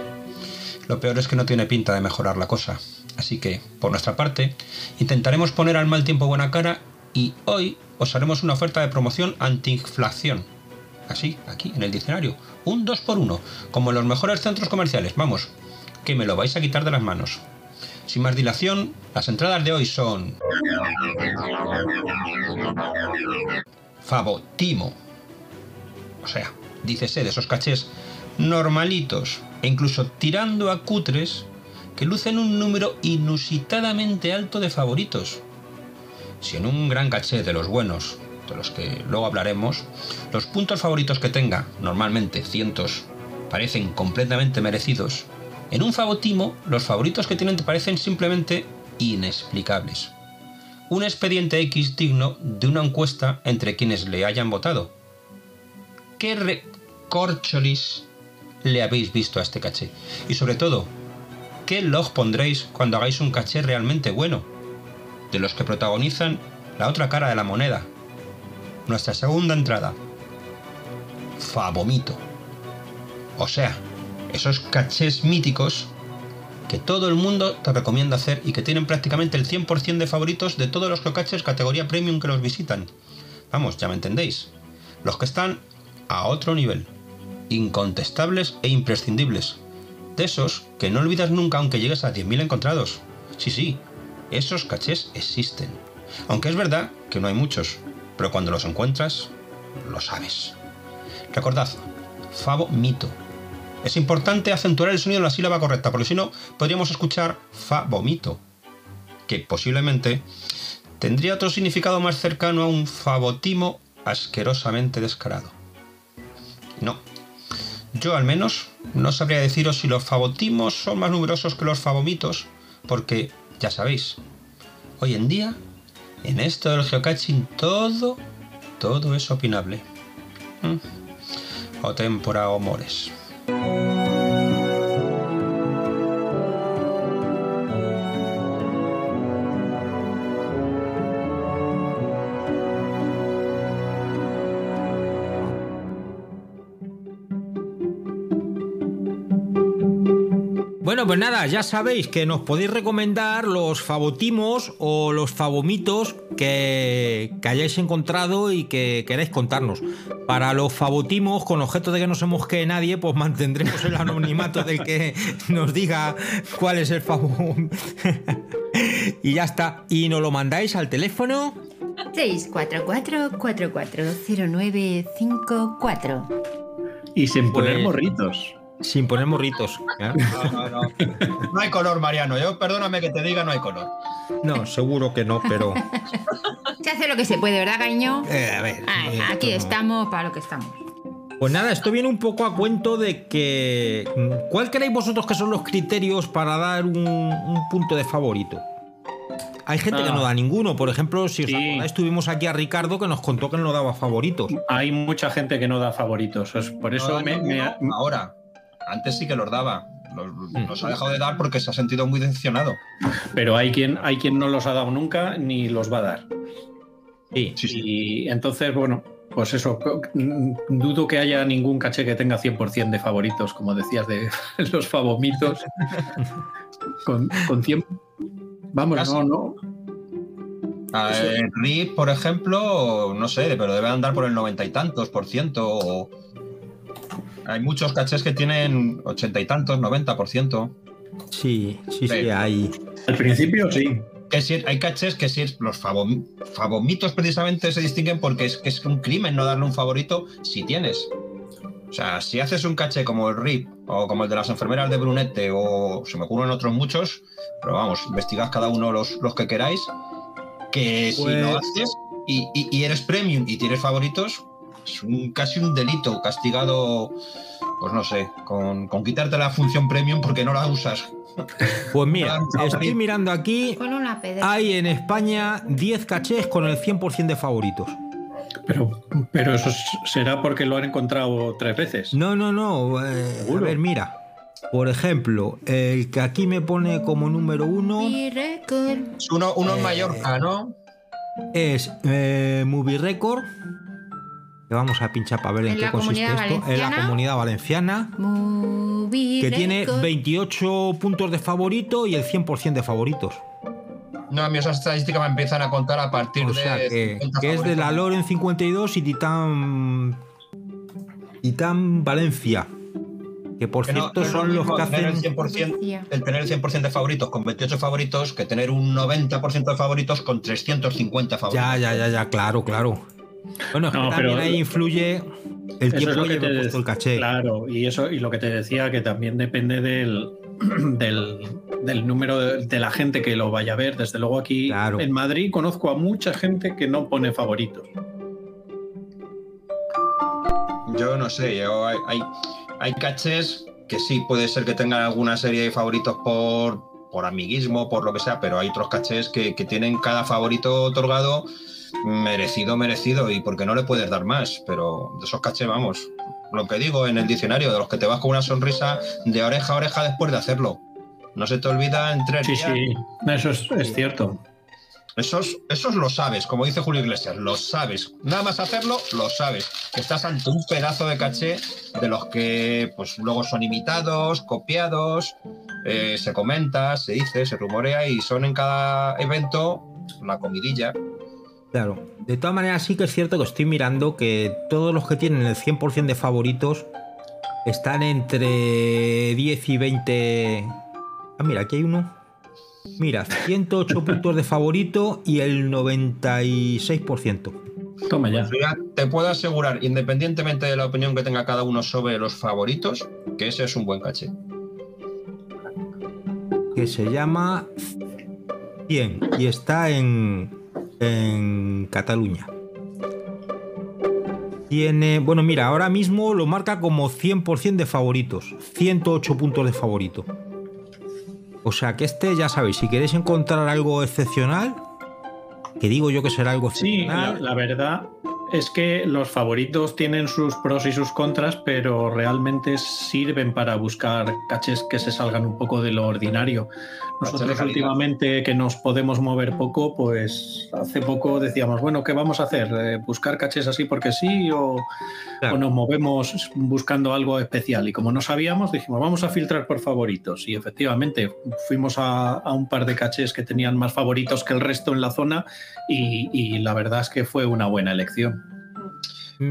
Lo peor es que no tiene pinta de mejorar la cosa, así que, por nuestra parte, intentaremos poner al mal tiempo buena cara y hoy os haremos una oferta de promoción antiinflación. Así, aquí, en el diccionario, un dos por uno, como en los mejores centros comerciales, vamos. Que me lo vais a quitar de las manos. Sin más dilación, las entradas de hoy son... Favotimo. O sea, dícese de esos cachés normalitos e incluso tirando a cutres que lucen un número inusitadamente alto de favoritos. Si en un gran caché de los buenos, de los que luego hablaremos, los puntos favoritos que tenga, normalmente cientos, parecen completamente merecidos, en un favotimo, los favoritos que tienen te parecen simplemente inexplicables. Un expediente X digno de una encuesta entre quienes le hayan votado. ¿Qué recorcholis le habéis visto a este caché? Y sobre todo, ¿qué log pondréis cuando hagáis un caché realmente bueno? De los que protagonizan la otra cara de la moneda. Nuestra segunda entrada. Favomito. O sea... esos cachés míticos que todo el mundo te recomienda hacer y que tienen prácticamente el cien por ciento de favoritos de todos los geocaches categoría premium que los visitan. Vamos, ya me entendéis. Los que están a otro nivel, incontestables e imprescindibles. De esos que no olvidas nunca aunque llegues a diez mil encontrados. Sí, sí, esos cachés existen. Aunque es verdad que no hay muchos, pero cuando los encuentras, lo sabes. Recordad, favo, mito. Es importante acentuar el sonido en la sílaba correcta, porque si no, podríamos escuchar fa vomito, que posiblemente tendría otro significado más cercano a un fabotimo asquerosamente descarado. No. Yo al menos no sabría deciros si los fabotimos son más numerosos que los favomitos, porque ya sabéis, hoy en día, en esto del geocaching, todo, todo es opinable. ¿Mm? O tempora o mores. Bueno, pues nada, ya sabéis que nos podéis recomendar los favotimos o los favomitos que, que hayáis encontrado y que queráis contarnos. Para los favotimos, con objeto de que no se mosquee nadie, pues mantendremos el anonimato del que nos diga cuál es el favor. Y ya está. Y nos lo mandáis al teléfono seis cuatro cuatro, cuatro cuatro cero nueve cinco cuatro. Y sin poner pues... morritos. Sin poner morritos. ¿Eh? No, no, no. No hay color, Mariano. Yo, perdóname que te diga, no hay color. No, seguro que no, pero... Se hace lo que se puede, ¿verdad, Gaño? Eh, a ver. Ay, aquí estamos para lo que estamos. Pues nada, esto viene un poco a cuento de que... ¿Cuál creéis vosotros que son los criterios para dar un, un punto de favorito? Hay gente ah. que no da ninguno. Por ejemplo, si os sí. acordáis, tuvimos aquí a Ricardo que nos contó que no daba favoritos. Hay mucha gente que no da favoritos. Por eso no, me, me... Ahora... Antes sí que los daba, los, los ha dejado de dar porque se ha sentido muy decepcionado. Pero hay quien, hay quien no los ha dado nunca ni los va a dar. Sí, sí, sí. Y entonces, bueno, pues eso, dudo que haya ningún caché que tenga cien por ciento de favoritos, como decías, de los favomitos. con, con cien... Vamos, Casi. no, no. A ver, R I P, por ejemplo, no sé, pero debe andar por el noventa y tantos por ciento o... Hay muchos cachés que tienen ochenta y tantos, noventa por ciento. Sí, sí, sí, sí hay. Al principio sí. Que si hay cachés que si los favom favomitos precisamente se distinguen porque es que es un crimen no darle un favorito si tienes. O sea, si haces un caché como el R I P o como el de las enfermeras de Brunete o se me ocurren otros muchos, pero vamos, investigad cada uno los, los que queráis, que pues... si no haces y, y, y eres premium y tienes favoritos... Es un, casi un delito castigado, pues no sé, con, con quitarte la función premium porque no la usas. Pues mira, estoy mirando aquí, con una hay en España diez cachés con el cien por ciento de favoritos. Pero, pero eso será porque lo han encontrado tres veces. No, no, no. Eh, a ver, mira. Por ejemplo, el que aquí me pone como número uno... Es uno, uno eh, en Mallorca, ¿no? Es eh, Movie Record. Le vamos a pinchar para ver en, en qué consiste esto. En la Comunidad Valenciana. Movie que Record. Tiene veintiocho puntos de favorito y el cien por ciento de favoritos. No, a mí esas estadísticas me empiezan a contar a partir o de... O sea, que, que es de la Loren cincuenta y dos y Titán... Titán Valencia. Que por que cierto no, son los que hacen... El, el tener el cien por ciento de favoritos con veintiocho favoritos que tener un noventa por ciento de favoritos con trescientos cincuenta favoritos. Ya, ya, ya, ya, claro, claro. Bueno, no, también pero, ahí influye el tiempo que lleva puesto el caché. Claro, y eso y lo que te decía, que también depende del, del, del número de, de la gente que lo vaya a ver. Desde luego aquí claro. en Madrid conozco a mucha gente que no pone favoritos. Yo no sé, yo hay, hay, hay cachés que sí, puede ser que tengan alguna serie de favoritos por, por amiguismo, por lo que sea, pero hay otros cachés que, que tienen cada favorito otorgado... Merecido, merecido, y porque no le puedes dar más, pero de esos cachés, vamos, lo que digo en el diccionario, de los que te vas con una sonrisa de oreja a oreja después de hacerlo. No se te olvida en tres días. Sí, sí, eso es, es cierto. Esos, esos lo sabes, como dice Julio Iglesias, lo sabes. Nada más hacerlo, lo sabes. Que estás ante un pedazo de caché de los que pues luego son imitados, copiados, eh, se comenta, se dice, se rumorea y son en cada evento la comidilla. Claro, de todas maneras sí que es cierto que estoy mirando que todos los que tienen el cien por ciento de favoritos están entre diez y veinte... Ah, mira, aquí hay uno. Mira, ciento ocho puntos de favorito y el noventa y seis por ciento. Toma ya. Te puedo asegurar, independientemente de la opinión que tenga cada uno sobre los favoritos, que ese es un buen caché. Que se llama cien y está en, en Cataluña. Tiene, bueno, mira, ahora mismo lo marca como cien por ciento de favoritos, ciento ocho puntos de favorito. O sea que este, ya sabéis, si queréis encontrar algo excepcional, que digo yo que será algo excepcional. Sí, la, la verdad es que los favoritos tienen sus pros y sus contras, pero realmente sirven para buscar caches que se salgan un poco de lo ordinario. Nosotros últimamente, que nos podemos mover poco, pues hace poco decíamos, bueno, ¿qué vamos a hacer? ¿Buscar caches así porque sí? O, claro. o nos movemos buscando algo especial. Y como no sabíamos, dijimos, vamos a filtrar por favoritos. Y efectivamente, fuimos a, a un par de caches que tenían más favoritos que el resto en la zona y, y la verdad es que fue una buena elección.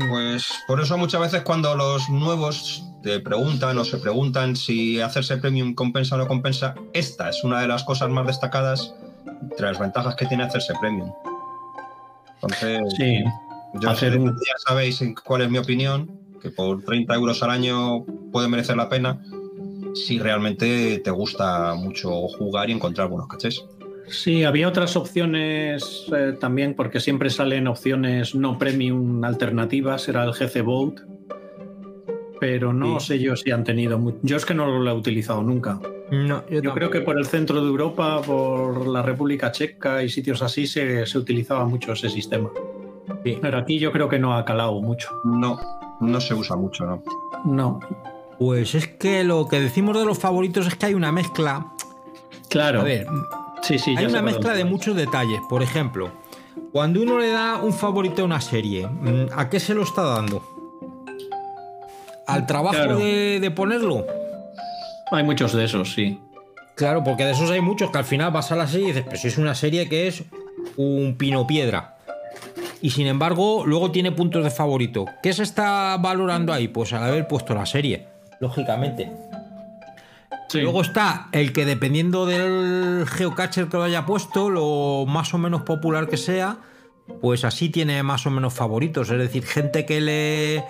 Pues por eso muchas veces cuando los nuevos te preguntan o se preguntan si hacerse premium compensa o no compensa, esta es una de las cosas más destacadas entre las ventajas que tiene hacerse premium. Entonces, sí, yo hacer... ya sabéis cuál es mi opinión, que por treinta euros al año puede merecer la pena si realmente te gusta mucho jugar y encontrar buenos cachés. Sí, había otras opciones eh, también, porque siempre salen opciones no premium alternativas, era el G C dos, pero no sí. sé yo si han tenido... Muy... Yo es que no lo he utilizado nunca. No, yo yo creo que por el centro de Europa, por la República Checa y sitios así, se, se utilizaba mucho ese sistema. Sí. Pero aquí yo creo que no ha calado mucho. No, no se usa mucho, ¿no? No. Pues es que lo que decimos de los favoritos es que hay una mezcla... Claro. A ver... Sí, sí, hay una mezcla de muchos detalles. Por ejemplo, cuando uno le da un favorito a una serie, ¿a qué se lo está dando? ¿Al trabajo claro. de, de ponerlo? Hay muchos de esos, sí. Claro, porque de esos hay muchos que al final vas a la serie y dices, pero si es una serie que es un pino piedra. Y sin embargo, luego tiene puntos de favorito. ¿Qué se está valorando ahí? Pues al haber puesto la serie, lógicamente. Sí. Luego está el que, dependiendo del geocacher que lo haya puesto, lo más o menos popular que sea, pues así tiene más o menos favoritos. Es decir, gente que le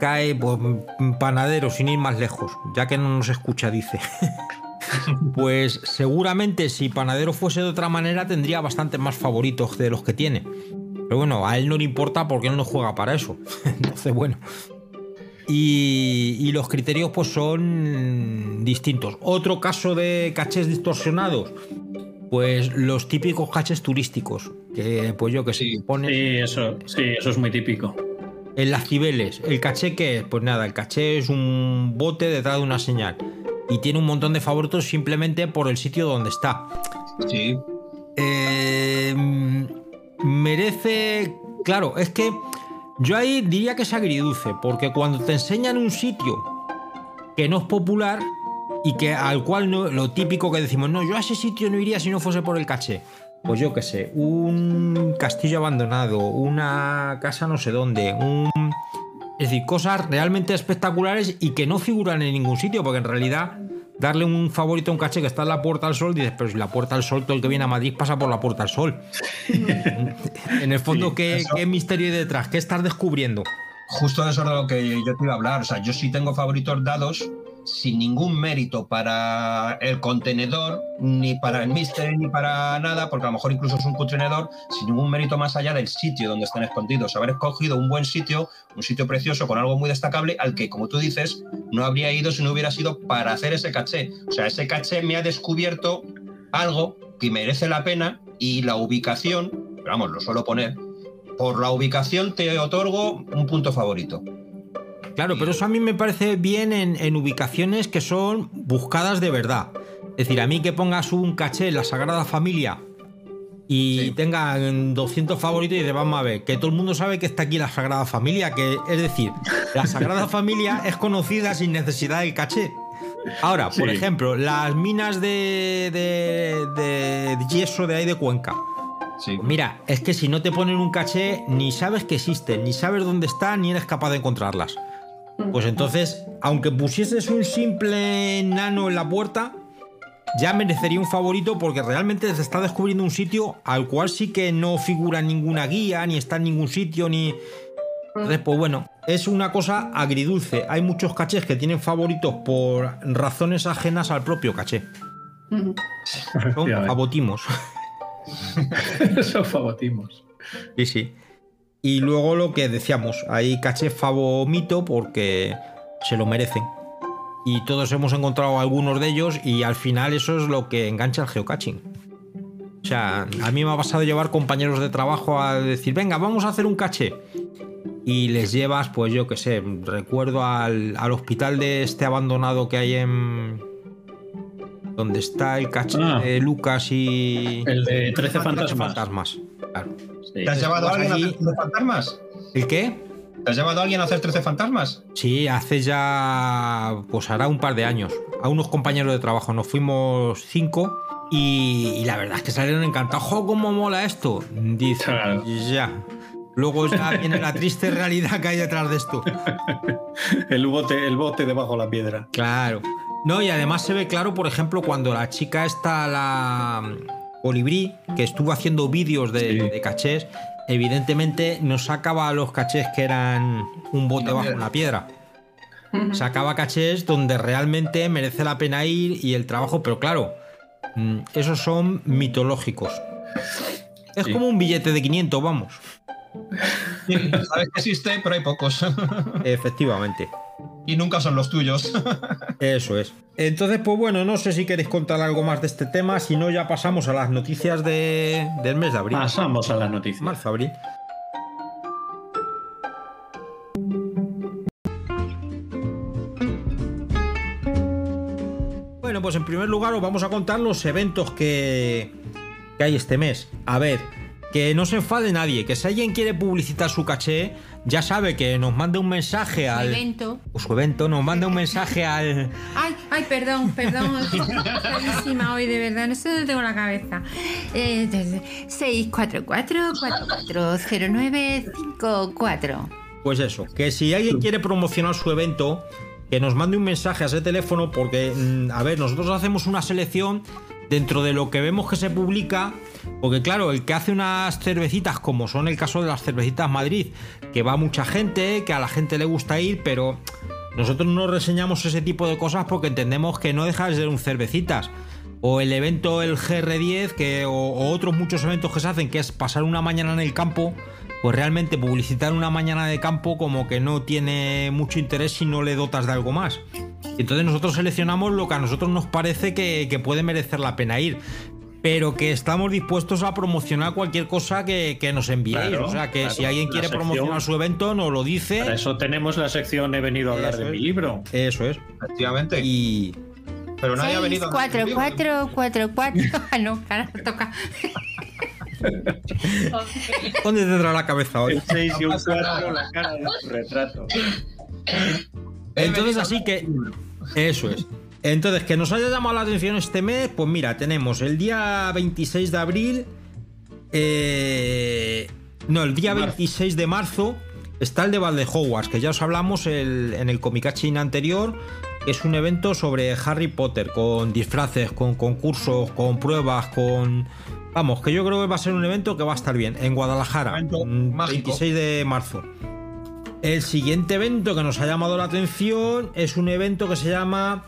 cae, pues, panadero, sin ir más lejos, ya que no nos escucha, dice. Pues seguramente si panadero fuese de otra manera tendría bastantes más favoritos de los que tiene. Pero bueno, a él no le importa porque él no juega para eso. Entonces, bueno... Y, y los criterios pues son distintos. Otro caso de cachés distorsionados, pues los típicos cachés turísticos, que pues yo que sé, sí, pones... sí, eso, sí, eso es muy típico. En las Cibeles, ¿el caché qué es? Pues nada, el caché es un bote detrás de una señal y tiene un montón de favoritos simplemente por el sitio donde está. Sí. Eh, merece... Claro, es que... Yo ahí diría que es agridulce, porque cuando te enseñan un sitio que no es popular y que al cual no, lo típico que decimos, no, yo a ese sitio no iría si no fuese por el caché. Pues yo qué sé, un castillo abandonado, una casa no sé dónde, un... es decir, cosas realmente espectaculares y que no figuran en ningún sitio, porque en realidad darle un favorito a un caché que está en la Puerta al Sol, dices, pero si la Puerta al Sol, todo el que viene a Madrid pasa por la Puerta al Sol. En el fondo, sí, ¿qué, ¿qué misterio hay detrás? ¿Qué estás descubriendo? Justo de eso es de lo que yo te iba a hablar. O sea, yo sí tengo favoritos dados sin ningún mérito para el contenedor, ni para el misterio, ni para nada, porque a lo mejor incluso es un contenedor, sin ningún mérito más allá del sitio donde están escondidos. Haber escogido un buen sitio, un sitio precioso con algo muy destacable, al que, como tú dices, no habría ido si no hubiera sido para hacer ese caché. O sea, ese caché me ha descubierto algo que merece la pena y la ubicación, vamos, lo suelo poner, por la ubicación te otorgo un punto favorito. Claro, pero eso a mí me parece bien en, en ubicaciones que son buscadas de verdad. Es decir, a mí que pongas un caché en la Sagrada Familia y sí. tengan doscientos favoritos y dices, vamos a ver, que todo el mundo sabe que está aquí la Sagrada Familia, que es decir, la Sagrada Familia es conocida sin necesidad del caché. Ahora, por sí. ejemplo, las minas de, de, de yeso de ahí de Cuenca. Sí. Pues mira, es que si no te ponen un caché, ni sabes que existen, ni sabes dónde están, ni eres capaz de encontrarlas. Pues entonces, aunque pusieses un simple nano en la puerta, ya merecería un favorito porque realmente se está descubriendo un sitio al cual sí que no figura ninguna guía, ni está en ningún sitio, ni... Entonces, pues bueno, es una cosa agridulce. Hay muchos cachés que tienen favoritos por razones ajenas al propio caché. Son favotimos. Son favotimos. Sí, sí. Y luego lo que decíamos, hay cachés favomito porque se lo merecen. Y todos hemos encontrado algunos de ellos y al final eso es lo que engancha el geocaching. O sea, a mí me ha pasado llevar compañeros de trabajo a decir, venga, vamos a hacer un caché. Y les llevas, pues yo qué sé, recuerdo al, al hospital de este abandonado que hay en... donde está el caché ah, de Lucas y... El de trece fantasmas. fantasmas. Claro. Sí. ¿Te has llevado a alguien allí... a hacer trece fantasmas? ¿El qué? ¿Te has llevado a alguien a hacer trece fantasmas? Sí, hace ya... pues hará un par de años. A unos compañeros de trabajo nos fuimos cinco y, y la verdad es que salieron encantados. ¡Jo, cómo mola esto! Dice, claro. Ya... Luego ya viene la triste realidad que hay detrás de esto. El bote, el bote debajo de la piedra. Claro. No, y además se ve claro, por ejemplo, cuando la chica está, la Colibrí, que estuvo haciendo vídeos de, sí. de cachés, evidentemente no sacaba los cachés que eran un bote bajo una piedra. Sacaba cachés donde realmente merece la pena ir y el trabajo, pero claro, esos son mitológicos. Es sí. como un billete de quinientos, vamos. Sí, sabes que existe, pero hay pocos. Efectivamente. Y nunca son los tuyos. Eso es. Entonces, pues bueno, no sé si queréis contar algo más de este tema. Si no, ya pasamos a las noticias de... del mes de abril. Pasamos a las noticias. Marzo, abril. Bueno, pues en primer lugar os vamos a contar los eventos que, que hay este mes. A ver... Que no se enfade nadie, que si alguien quiere publicitar su caché, ya sabe que nos mande un mensaje al... Su evento. O su evento, nos manda un mensaje al... Ay, ay, perdón, perdón. Estoy malísima hoy, de verdad, no sé dónde tengo la cabeza. Eh, seis cuatro cuatro, cuatro cuatro cero nueve cinco cuatro. Pues eso, que si alguien quiere promocionar su evento, que nos mande un mensaje a ese teléfono porque, a ver, nosotros hacemos una selección... dentro de lo que vemos que se publica, porque claro, el que hace unas cervecitas, como son el caso de las Cervecitas Madrid, que va mucha gente, que a la gente le gusta ir, pero nosotros no reseñamos ese tipo de cosas porque entendemos que no deja de ser un cervecitas, o el evento el G R diez, que, o, o otros muchos eventos que se hacen, que es pasar una mañana en el campo, pues realmente publicitar una mañana de campo como que no tiene mucho interés si no le dotas de algo más. Entonces nosotros seleccionamos lo que a nosotros nos parece que, que puede merecer la pena ir, pero que estamos dispuestos a promocionar cualquier cosa que, que nos envíéis. Claro, o sea, que claro, si alguien quiere sección, promocionar su evento, nos lo dice. Para eso tenemos la sección He venido a hablar eso de es, mi libro. Eso es. Efectivamente. Y... pero no haya venido a cuatro, cuatro, cuatro, cuatro. Ah, no, ahora toca. ¿Dónde tendrá la cabeza hoy? El seis y un cuatro, la cara de su retrato. Entonces, así que... Eso es. Entonces, que nos haya llamado la atención este mes, pues mira, tenemos el día veintiséis de abril... Eh, no, el día veintiséis de marzo está el de Valdejoguas, que ya os hablamos el, en el ComiCaching anterior. Es un evento sobre Harry Potter, con disfraces, con concursos, con pruebas, con... Vamos, que yo creo que va a ser un evento que va a estar bien, en Guadalajara, veintiséis de marzo. El siguiente evento que nos ha llamado la atención es un evento que se llama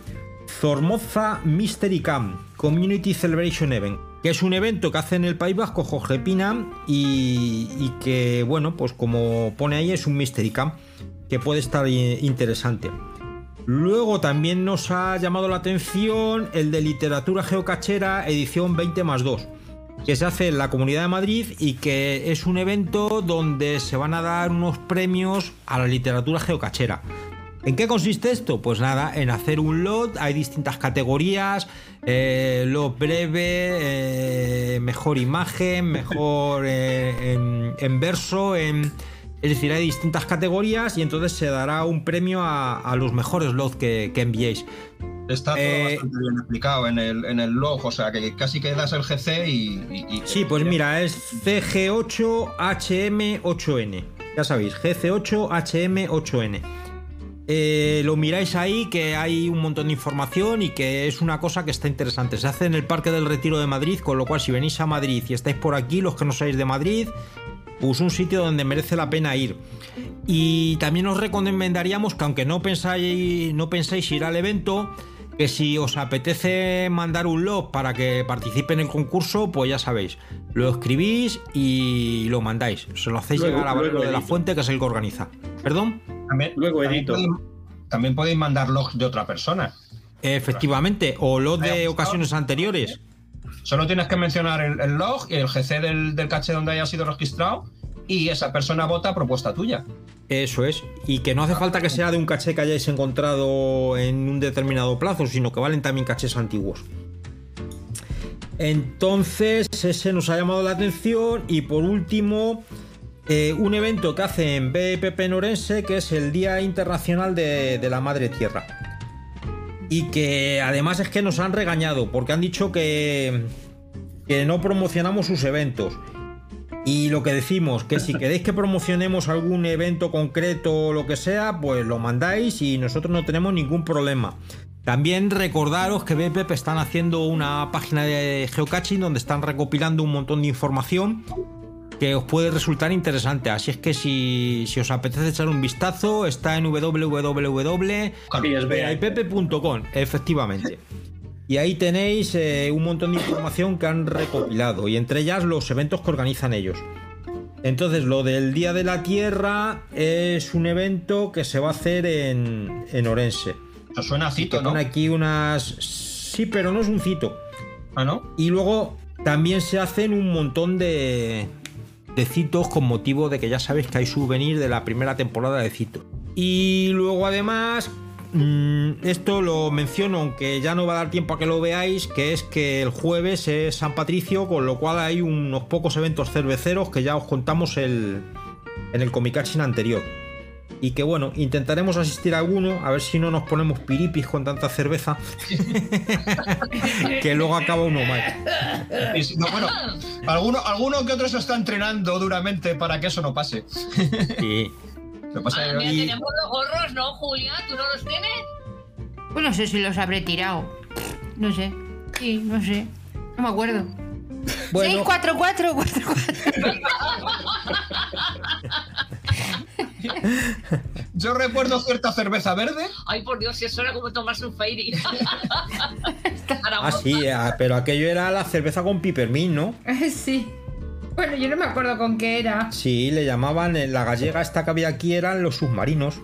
Zormoza Mystery Camp Community Celebration Event, que es un evento que hace en el País Vasco Jorge Pina y, y que, bueno, pues como pone ahí, es un Mystery Camp que puede estar interesante. Luego también nos ha llamado la atención el de Literatura Geocachera edición veinte más dos, que se hace en la Comunidad de Madrid y que es un evento donde se van a dar unos premios a la literatura geocachera. ¿En qué consiste esto? Pues nada, en hacer un lot, hay distintas categorías, eh, lot breve, eh, mejor imagen, mejor eh, en, en verso, en, es decir, hay distintas categorías y entonces se dará un premio a, a los mejores lots que, que enviéis. Está todo eh, bastante bien explicado en el, en el log, o sea, que casi que das el G C y... y, y sí, pues mira, es C G ocho H M ocho N, ya sabéis, G C ocho H M ocho N. eh, lo miráis ahí, que hay un montón de información y que es una cosa que está interesante. Se hace en el Parque del Retiro de Madrid, con lo cual si venís a Madrid y estáis por aquí, los que no seáis de Madrid, pues un sitio donde merece la pena ir. Y también os recomendaríamos que, aunque no pensáis, no pensáis ir al evento, que si os apetece mandar un log para que participe en el concurso, pues ya sabéis, lo escribís y lo mandáis. Se lo hacéis luego, llegar a Barrio de la Fuente, que es el que organiza. ¿Perdón? También, luego edito. También, podéis, también podéis mandar logs de otra persona. Efectivamente, o logs de ocasiones anteriores. Solo tienes que mencionar el, el log, el G C del, del caché donde haya sido registrado, y esa persona vota a propuesta tuya. Eso es, y que no hace falta que sea de un caché que hayáis encontrado en un determinado plazo, sino que valen también cachés antiguos. Entonces, ese nos ha llamado la atención. Y por último, eh, un evento que hace en Pepe en Orense, que es el Día Internacional de, de la Madre Tierra. Y que además es que nos han regañado, porque han dicho que, que no promocionamos sus eventos. Y lo que decimos, que si queréis que promocionemos algún evento concreto o lo que sea, pues lo mandáis y nosotros no tenemos ningún problema. También recordaros que B P P están haciendo una página de geocaching donde están recopilando un montón de información que os puede resultar interesante. Así es que si, si os apetece echar un vistazo, está en doble u doble u doble u punto b p p punto com, efectivamente. Y ahí tenéis eh, un montón de información que han recopilado, y entre ellas los eventos que organizan ellos. Entonces, lo del Día de la Tierra es un evento que se va a hacer en, en Orense. Eso suena a cito, ¿no? Aquí unas... Sí, pero no es un cito. Ah, ¿no? Y luego también se hacen un montón de, de citos, con motivo de que ya sabéis que hay souvenir de la primera temporada de cito. Y luego además... esto lo menciono, aunque ya no va a dar tiempo a que lo veáis, que es que el jueves es San Patricio, con lo cual hay unos pocos eventos cerveceros que ya os contamos el, en el ComiCaching anterior, y que bueno, intentaremos asistir a alguno, a ver si no nos ponemos piripis con tanta cerveza que luego acaba uno mal. No, bueno, alguno, alguno que otro se está entrenando duramente para que eso no pase. Sí. Madre mía, y... tenemos los gorros, ¿no, Julia? ¿Tú no los tienes? Pues no sé si los habré tirado. No sé. Sí, no sé. No me acuerdo. Bueno. seis cuatro cuatro cuatro cuatro. Yo recuerdo cierta cerveza verde. Ay, por Dios, si eso era como tomarse un fairy. Ah, sí, pero aquello era la cerveza con pipermín, ¿no? Sí. Bueno, yo no me acuerdo con qué era. Sí, le llamaban, en la gallega esta que había aquí eran los submarinos.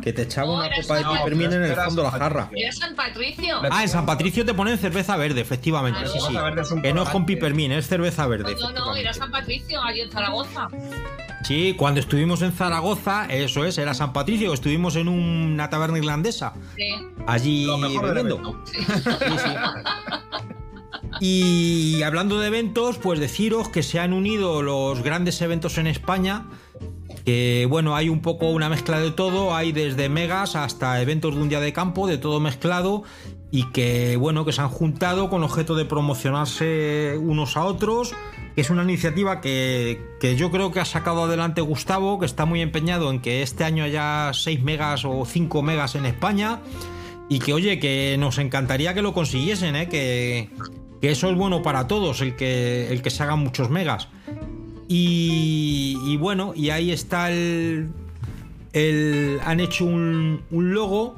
Que te echaban no, una copa San... de pipermín no, en el fondo de la jarra. Era San Patricio. Ah, en San Patricio te ponen cerveza verde, efectivamente. Claro. Sí, sí. Que colorante. No es con pipermín, es cerveza verde. No, no, no, era San Patricio, allí en Zaragoza. Sí, cuando estuvimos en Zaragoza, eso es, era San Patricio, estuvimos en una taberna irlandesa. Sí. Allí bebiendo. Sí, sí. Y hablando de eventos, pues deciros que se han unido los grandes eventos en España, que bueno, hay un poco una mezcla de todo, hay desde megas hasta eventos de un día de campo, de todo mezclado, y que bueno, que se han juntado con objeto de promocionarse unos a otros. Es una iniciativa que, que yo creo que ha sacado adelante Gustavo, que está muy empeñado en que este año haya seis megas o cinco megas en España, y que oye, que nos encantaría que lo consiguiesen, ¿eh? que... que eso es bueno para todos, el que, el que se hagan muchos megas. Y, y bueno, y ahí está el, el han hecho un, un logo,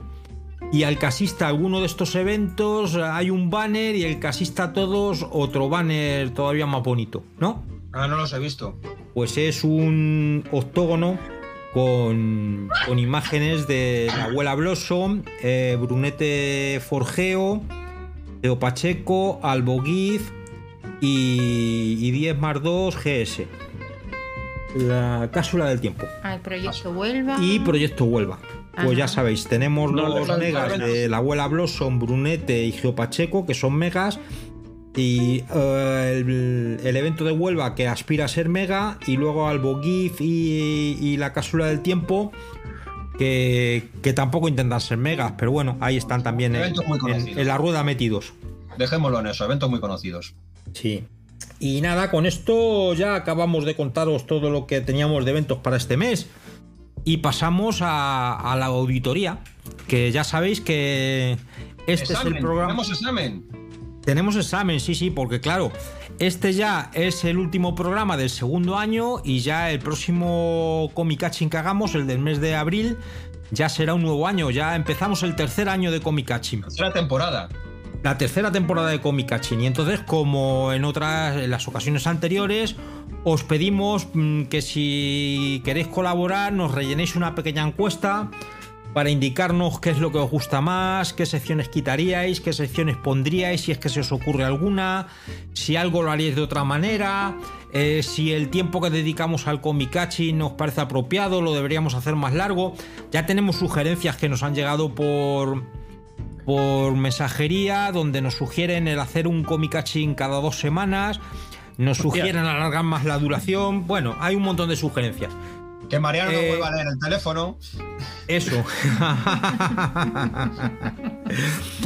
y al casista alguno de estos eventos hay un banner, y el casista a todos otro banner todavía más bonito, ¿no? Ah, no los he visto. Pues es un octógono con, con imágenes de la Abuela Blossom, eh, Brunete Forgeo, Geo Pacheco, Albo Gif y diez más dos G S. La Cápsula del Tiempo. Ah, el proyecto Huelva. Y proyecto Huelva. Ajá. Pues ya sabéis, tenemos no, los no, megas no, no, no. de la Abuela Blossom, Brunete y Geo Pacheco, que son megas. Y uh, el, el evento de Huelva, que aspira a ser mega. Y luego Albo Gif y, y la Cápsula del Tiempo, Que, que tampoco intentan ser megas, pero bueno, ahí están también en, en, en la rueda metidos. Dejémoslo en eso, eventos muy conocidos. Sí. Y nada, con esto ya acabamos de contaros todo lo que teníamos de eventos para este mes. y pasamos a, a la auditoría, que ya sabéis que este examen, es el programa... Tenemos examen. Tenemos examen, sí, sí, porque claro, este ya es el último programa del segundo año y ya el próximo ComiCaching que hagamos, el del mes de abril, ya será un nuevo año, ya empezamos el tercer año de ComiCaching. La tercera temporada. La tercera temporada de ComiCaching. Y entonces, como en otras, en las ocasiones anteriores, os pedimos que si queréis colaborar, nos rellenéis una pequeña encuesta para indicarnos qué es lo que os gusta más, qué secciones quitaríais, qué secciones pondríais, si es que se os ocurre alguna, si algo lo haríais de otra manera, eh, si el tiempo que dedicamos al ComiCaching nos parece apropiado, lo deberíamos hacer más largo. Ya tenemos sugerencias que nos han llegado por, por mensajería, donde nos sugieren el hacer un ComiCaching cada dos semanas, nos Hostia. sugieren alargar más la duración. Bueno, hay un montón de sugerencias. Que Mariano eh, no vuelva a leer el teléfono. Eso.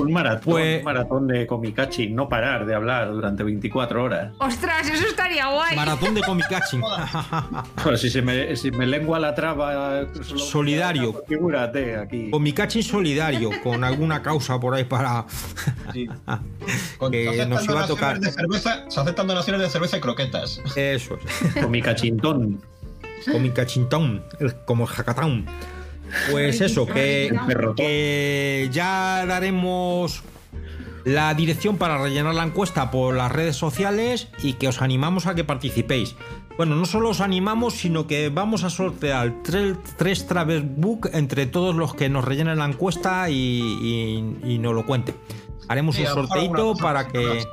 un, maratón, pues... un maratón de ComiCaching, no parar de hablar durante veinticuatro horas. ¡Ostras, eso estaría guay! Maratón de ComiCaching. Bueno, si, se me, si me lengua la traba... Solidario. Pues figúrate aquí. ComiCaching solidario, con alguna causa por ahí para... Sí. Que nos iba a tocar. De cerveza, se aceptan donaciones de cerveza y croquetas. Eso es. ComiCachintón. ComiCachingtown, como el Hackatown. Pues eso, que, que ya daremos la dirección para rellenar la encuesta por las redes sociales y que os animamos a que participéis. Bueno, no solo os animamos, sino que vamos a sortear tres, tres Travel Book entre todos los que nos rellenen la encuesta y, y, y nos lo cuenten. Haremos sí, un sorteito para que...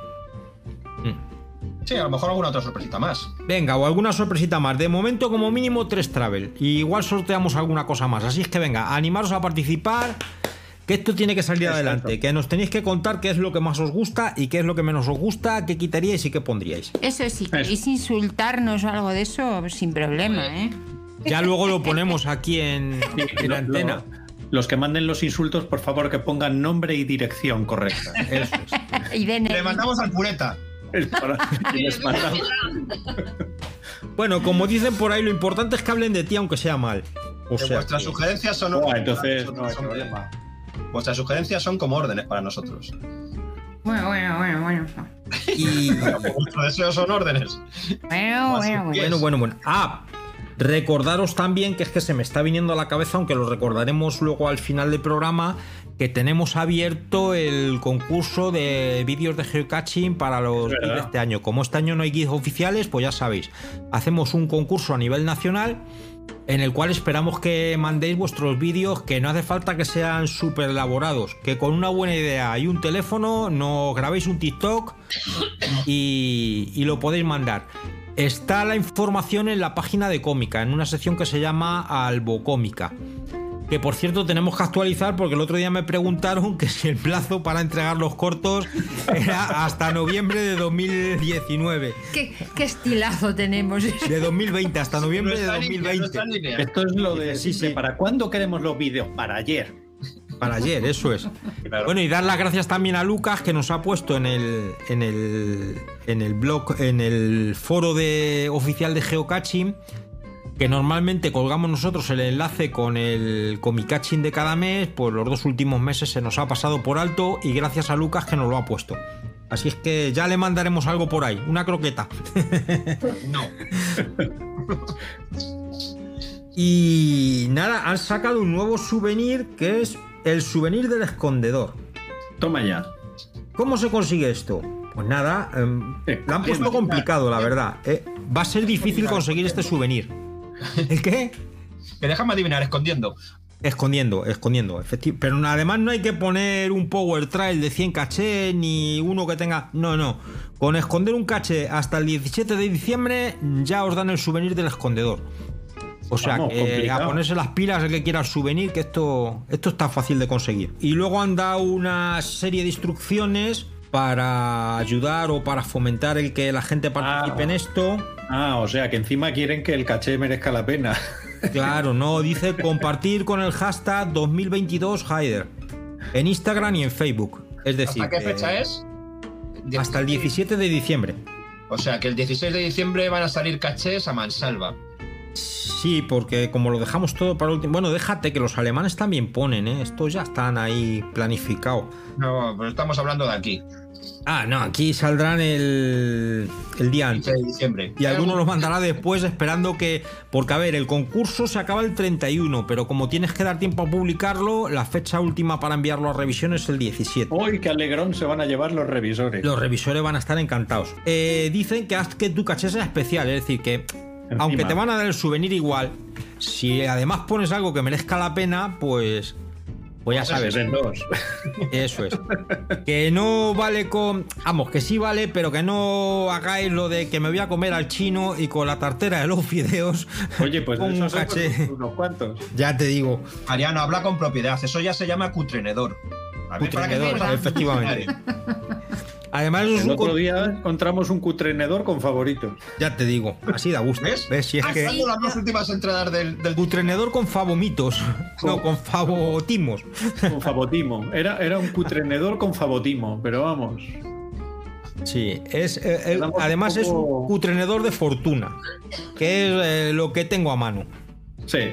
Sí, a lo mejor alguna otra sorpresita más. Venga, o alguna sorpresita más. De momento, como mínimo, tres travel. Y igual sorteamos alguna cosa más. Así es que venga, animaros a participar, que esto tiene que salir Exacto. adelante. Que nos tenéis que contar qué es lo que más os gusta y qué es lo que menos os gusta, qué quitaríais y qué pondríais. Eso sí, si queréis insultarnos o algo de eso, sin problema, ¿eh? Ya luego lo ponemos aquí en, sí, en lo, la antena. Lo... Los que manden los insultos, por favor, que pongan nombre y dirección correcta. Eso es. Y de... Le mandamos al pureta. Bueno, como dicen por ahí, lo importante es que hablen de ti aunque sea mal. O sea, vuestras que... sugerencias son no, entonces no hay problema. Vuestras sugerencias son como órdenes para nosotros. Bueno, bueno, bueno, bueno. Y vuestros deseos son órdenes. Bueno, bueno, bueno. Bueno, bueno, bueno. Ah, recordaros también que es que se me está viniendo a la cabeza, aunque lo recordaremos luego al final del programa, que tenemos abierto el concurso de vídeos de geocaching para los GIFs de este año. Como este año no hay GIFs oficiales, pues ya sabéis, hacemos un concurso a nivel nacional en el cual esperamos que mandéis vuestros vídeos, que no hace falta que sean súper elaborados, que con una buena idea y un teléfono nos grabéis un TikTok y, y lo podéis mandar. Está la información en la página de Cómica, en una sección que se llama Albo Cómica. Que por cierto tenemos que actualizar porque el otro día me preguntaron que si el plazo para entregar los cortos era hasta noviembre de dos mil diecinueve. ¿Qué, qué estilazo tenemos? De dos mil veinte, hasta noviembre no de dos mil veinte. Línea, no Esto es lo de... Sí, sí. ¿Para cuándo queremos los vídeos? Para ayer. Para ayer, eso es. Claro. Bueno, y dar las gracias también a Lucas, que nos ha puesto en el, en el, en el blog, en el foro de, oficial de Geocaching, que normalmente colgamos nosotros el enlace con el ComiCaching de cada mes, pues los dos últimos meses se nos ha pasado por alto y gracias a Lucas que nos lo ha puesto. Así es que ya le mandaremos algo por ahí, una croqueta. No. Y nada, han sacado un nuevo souvenir que es el souvenir del escondedor. Toma ya. ¿Cómo se consigue esto? Pues nada, eh, lo han puesto complicado, la verdad. Eh, va a ser difícil conseguir este souvenir. ¿El qué? Que déjame adivinar, escondiendo. Escondiendo, escondiendo, efectivo. Pero además no hay que poner un power trail de cien cachés ni uno que tenga... No, no. Con esconder un caché hasta el diecisiete de diciembre ya os dan el souvenir del escondedor. O sea, Vamos, que a ponerse las pilas el que quiera el souvenir, que esto, esto está fácil de conseguir. Y luego han dado una serie de instrucciones para ayudar o para fomentar el que la gente participe ah. en esto. Ah, o sea, que encima quieren que el caché merezca la pena. Claro, no, dice compartir con el hashtag dos mil veintidós Haider en Instagram y en Facebook. Es decir... ¿Hasta qué fecha eh, es? Hasta el diecisiete de diciembre. O sea, que el dieciséis de diciembre van a salir cachés a mansalva. Sí, porque como lo dejamos todo para el último... Bueno, déjate que los alemanes también ponen, ¿eh? Estos ya están ahí planificados. No, pero estamos hablando de aquí. Ah, no, aquí saldrán el, el día antes. De diciembre. Y alguno los mandará después esperando que... Porque, a ver, el concurso se acaba el treinta y uno, pero como tienes que dar tiempo a publicarlo, la fecha última para enviarlo a revisión es el diecisiete. ¡Uy, qué alegrón se van a llevar los revisores! Los revisores van a estar encantados. Eh, dicen que haz que tu caché sea especial, es decir, que... Encima. Aunque te van a dar el souvenir igual, si además pones algo que merezca la pena, pues... Pues ya sabes, dos. Eso es. Que no vale con... Vamos, que sí vale, pero que no hagáis lo de que me voy a comer al chino y con la tartera de los fideos. Oye, pues un eso caché. Unos cuantos. Ya te digo. Mariano, habla con propiedad. Eso ya se llama cutrenedor. Cutrenedor, para que efectivamente. Además, el es un otro con... día encontramos un cutrenedor con favoritos. Ya te digo, así da gusto. ¿Ves? ¿Ves? Si es que... las dos últimas entradas del, del... cutrenedor con favomitos. Oh. No, con favotimos. Con favotimo. Era, era un cutrenedor con favotimo, pero vamos. Sí, es, eh, el, además un poco... es un cutrenedor de fortuna, que es eh, lo que tengo a mano. Sí.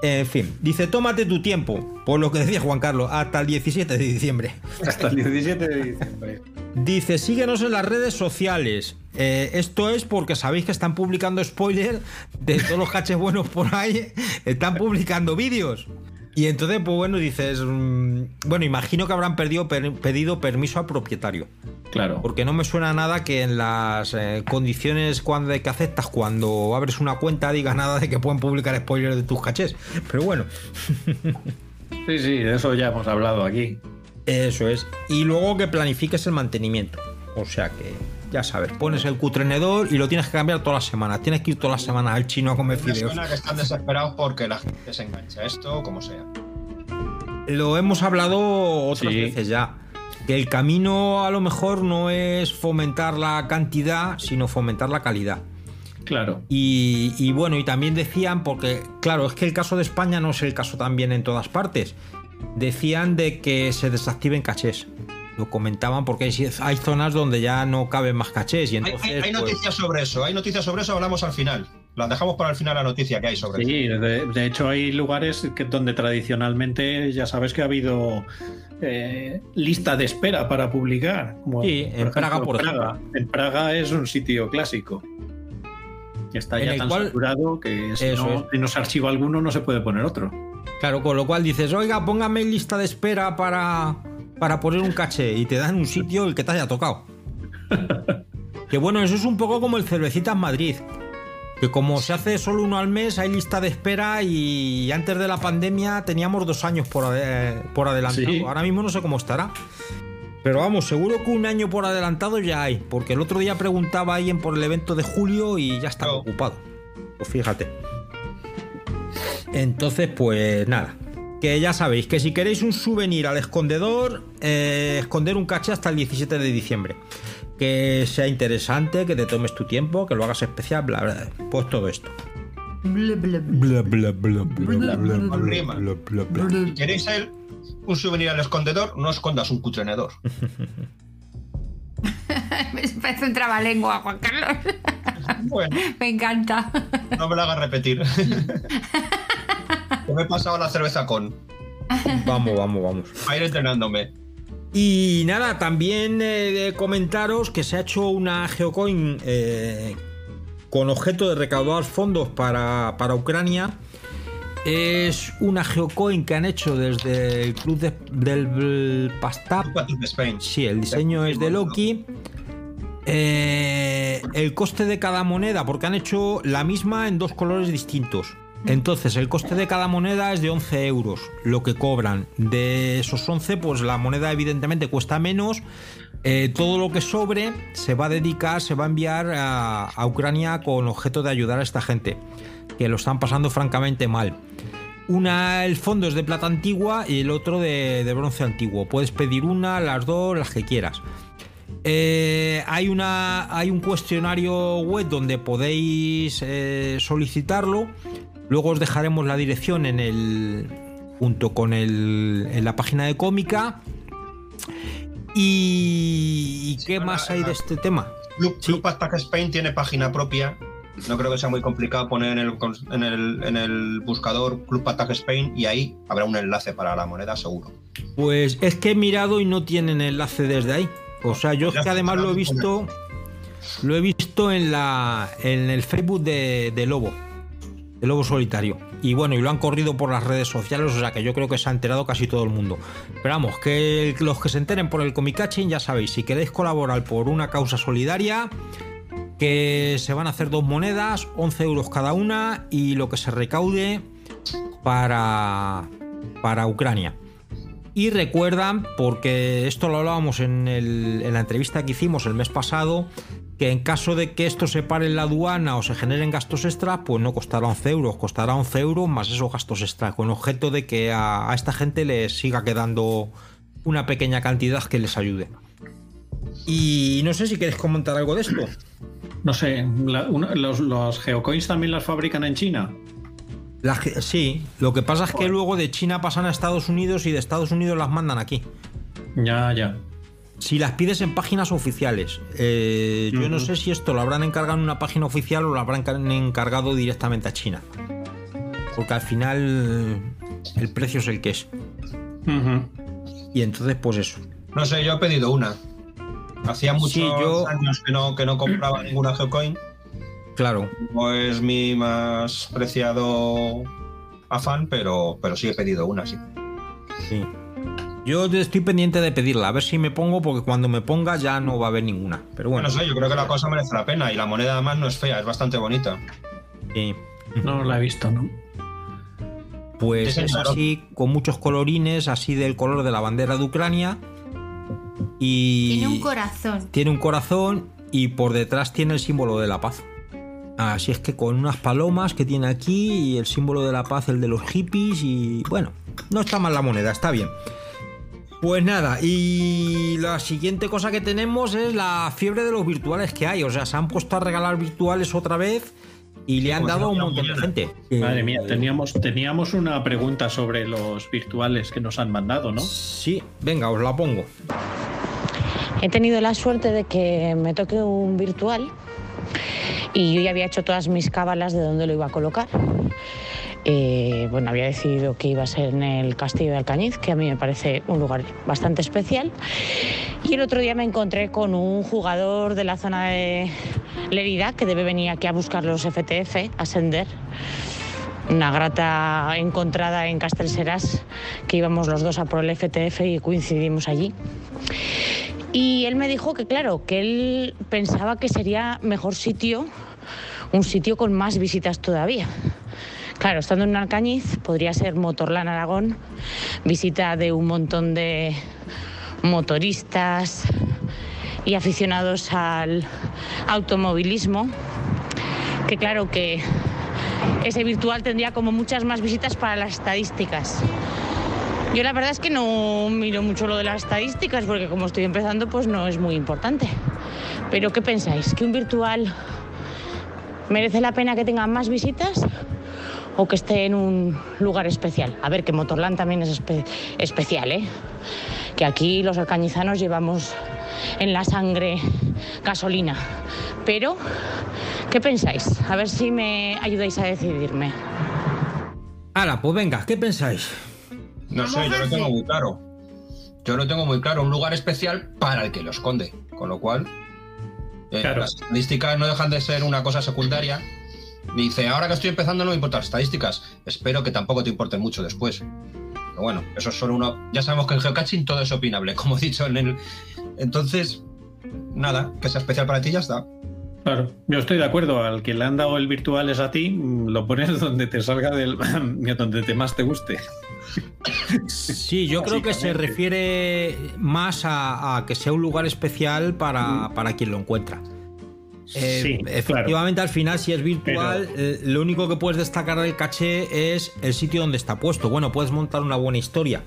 En fin, dice, tómate tu tiempo, por lo que decía Juan Carlos, hasta el diecisiete de diciembre. Hasta el diecisiete de diciembre. Dice, síguenos en las redes sociales. Eh, esto es porque sabéis que están publicando spoilers de todos los caches buenos por ahí. Están publicando vídeos. Y entonces, pues bueno, dices... Mmm, bueno, imagino que habrán perdido, per, pedido permiso al propietario. Claro. Porque no me suena nada que en las eh, condiciones cuando, que aceptas cuando abres una cuenta diga nada de que pueden publicar spoilers de tus cachés. Pero bueno. Sí, sí, de eso ya hemos hablado aquí. Eso es. Y luego que planifiques el mantenimiento. O sea que, ya sabes, pones el cutrenedor y lo tienes que cambiar todas las semanas. Tienes que ir todas las semanas al chino a comer fideos. Me suena que están desesperados porque la gente se engancha a esto, como sea. Lo hemos hablado otras sí. veces ya. Que el camino a lo mejor no es fomentar la cantidad, sino fomentar la calidad. Claro. Y, y bueno, y también decían, porque claro, es que el caso de España no es el caso también en todas partes. Decían de que se desactiven cachés. Lo comentaban porque hay, hay zonas donde ya no caben más cachés. Y entonces, hay, hay, hay noticias pues... sobre eso, hay noticias sobre eso, hablamos al final. Las dejamos para el final la noticia que hay sobre sí, eso. Sí, de, de hecho hay lugares que, donde tradicionalmente ya sabes que ha habido eh, lista de espera para publicar. Como sí, por en ejemplo, Praga, por Praga. ejemplo. En Praga es un sitio clásico. Está en ya tan cual... saturado que si no, si no se archiva alguno no se puede poner otro. Claro, con lo cual dices, oiga, póngame lista de espera para, para poner un caché y te dan un sitio el que te haya tocado. Que bueno, eso es un poco como el Cervecitas Madrid, que como se hace solo uno al mes hay lista de espera y antes de la pandemia teníamos dos años por, ade- por adelantado. Sí. Ahora mismo no sé cómo estará. Pero vamos, seguro que un año por adelantado ya hay, porque el otro día preguntaba a alguien por el evento de julio y ya estaba no. ocupado. Pues fíjate. Entonces, pues nada, que ya sabéis que si queréis un souvenir al escondedor, eh, esconder un caché hasta el diecisiete de diciembre. Que sea interesante, que te tomes tu tiempo, que lo hagas especial, bla, bla, pues todo esto. Bla, bla, bla, bla, bla, bla, bla, bla, bla. Si queréis el, un souvenir al escondedor, no escondas un cutrenedor. Me parece un trabalengua, Juan Carlos. Bueno, me encanta. No me lo hagas repetir. Me he pasado la cerveza con. Vamos, vamos, vamos. A ir entrenándome. Y nada, también eh, comentaros que se ha hecho una Geocoin eh, con objeto de recaudar fondos para, para Ucrania. Es una Geocoin que han hecho desde el club de, del Pastap. Sí, el diseño es de Loki. Eh, el coste de cada moneda, porque han hecho la misma en dos colores distintos. Entonces, el coste de cada moneda es de once euros, lo que cobran. De esos once, pues la moneda evidentemente cuesta menos. Eh, todo lo que sobre se va a dedicar, se va a enviar a, a Ucrania con objeto de ayudar a esta gente, que lo están pasando francamente mal. Una, el fondo es de plata antigua y el otro de, de bronce antiguo. Puedes pedir una, las dos, las que quieras. Eh, hay, una, hay un cuestionario web donde podéis eh, solicitarlo. Luego os dejaremos la dirección en el, junto con el, en la página de Cómica. ¿Y, y qué sí, más la, hay la, de este tema? Club, sí. Club Attack Spain tiene página propia No creo que sea muy complicado poner en el, en el, en el buscador Club Attack Spain y ahí habrá un enlace para la moneda, seguro. Pues es que he mirado y no tienen enlace desde ahí. O sea, yo es que además lo he visto, lo he visto en la en el Facebook de, de Lobo, de Lobo Solitario. Y bueno, y lo han corrido por las redes sociales, o sea que yo creo que se ha enterado casi todo el mundo. Pero vamos, que los que se enteren por el ComiCaching, ya sabéis, si queréis colaborar por una causa solidaria, que se van a hacer dos monedas, once euros cada una, y lo que se recaude para, para Ucrania. Y recuerdan, porque esto lo hablábamos en, el, en la entrevista que hicimos el mes pasado, que en caso de que esto se pare en la aduana o se generen gastos extra, pues no costará once euros, costará once euros más esos gastos extra, con objeto de que a, a esta gente les siga quedando una pequeña cantidad que les ayude. Y no sé si queréis comentar algo de esto. No sé, la, una, los, los Geocoins también las fabrican en China. La, sí, lo que pasa es que luego de China pasan a Estados Unidos y de Estados Unidos las mandan aquí. Ya, ya. Si las pides en páginas oficiales, eh, uh-huh. yo no sé si esto lo habrán encargado en una página oficial o lo habrán encargado directamente a China. Porque al final el precio es el que es. Uh-huh. Y entonces, pues eso. No sé, yo he pedido una. Hacía muchos sí, yo... años que no, que no compraba ninguna Geocoin. Claro. No es mi más preciado afán, pero, pero sí he pedido una, sí. Sí. Yo estoy pendiente de pedirla, a ver si me pongo, porque cuando me ponga ya no va a haber ninguna. Pero bueno. No sé, yo creo que la cosa merece la pena y la moneda además no es fea, es bastante bonita. Sí. No la he visto, ¿no? Pues es así, con muchos colorines, así del color de la bandera de Ucrania. Y tiene un corazón. Tiene un corazón y por detrás tiene el símbolo de la paz. Así es que con unas palomas que tiene aquí y el símbolo de la paz, el de los hippies, y bueno, no está mal la moneda, está bien. Pues nada, y la siguiente cosa que tenemos es la fiebre de los virtuales que hay. O sea, se han puesto a regalar virtuales otra vez y sí, le han dado a un montón de gente. Madre mía, teníamos, teníamos una pregunta sobre los virtuales que nos han mandado, ¿no? Sí, venga, os la pongo. He tenido la suerte de que me toque un virtual y yo ya había hecho todas mis cábalas de dónde lo iba a colocar. Eh, bueno, había decidido que iba a ser en el Castillo de Alcañiz, que a mí me parece un lugar bastante especial. Y el otro día me encontré con un jugador de la zona de Lerida que debe venir aquí a buscar los F T F, a Sender. Una grata encontrada en Castellserás, que íbamos los dos a por el F T F y coincidimos allí. Y él me dijo que, claro, que él pensaba que sería mejor sitio, un sitio con más visitas todavía. Claro, estando en Alcañiz, podría ser Motorland Aragón, visita de un montón de motoristas y aficionados al automovilismo, que claro que ese virtual tendría como muchas más visitas para las estadísticas. Yo la verdad es que no miro mucho lo de las estadísticas, porque como estoy empezando, pues no es muy importante. Pero ¿qué pensáis? ¿Que un virtual merece la pena que tenga más visitas? O que esté en un lugar especial. A ver, que Motorland también es espe- especial, ¿eh? Que aquí los alcañizanos llevamos en la sangre gasolina. Pero, ¿qué pensáis? A ver si me ayudáis a decidirme. Hala, pues venga, ¿qué pensáis? No sé, yo lo tengo muy claro. Yo lo tengo muy claro. Un lugar especial para el que lo esconde. Con lo cual, eh, claro. Las estadísticas no dejan de ser una cosa secundaria. Me dice, ahora que estoy empezando no me importan las estadísticas. Espero que tampoco te importen mucho después. Pero bueno, eso es solo uno. Ya sabemos que en geocaching todo es opinable, como he dicho en el... Entonces, nada, que sea especial para ti ya está. Claro, yo estoy de acuerdo. Al que le han dado el virtual es a ti, lo pones donde te salga del... donde te más te guste. Sí, yo creo que se refiere más a, a que sea un lugar especial para, para quien lo encuentra. Eh, sí, efectivamente, claro. Al final, si es virtual, pero... eh, lo único que puedes destacar del caché es el sitio donde está puesto. Bueno, puedes montar una buena historia.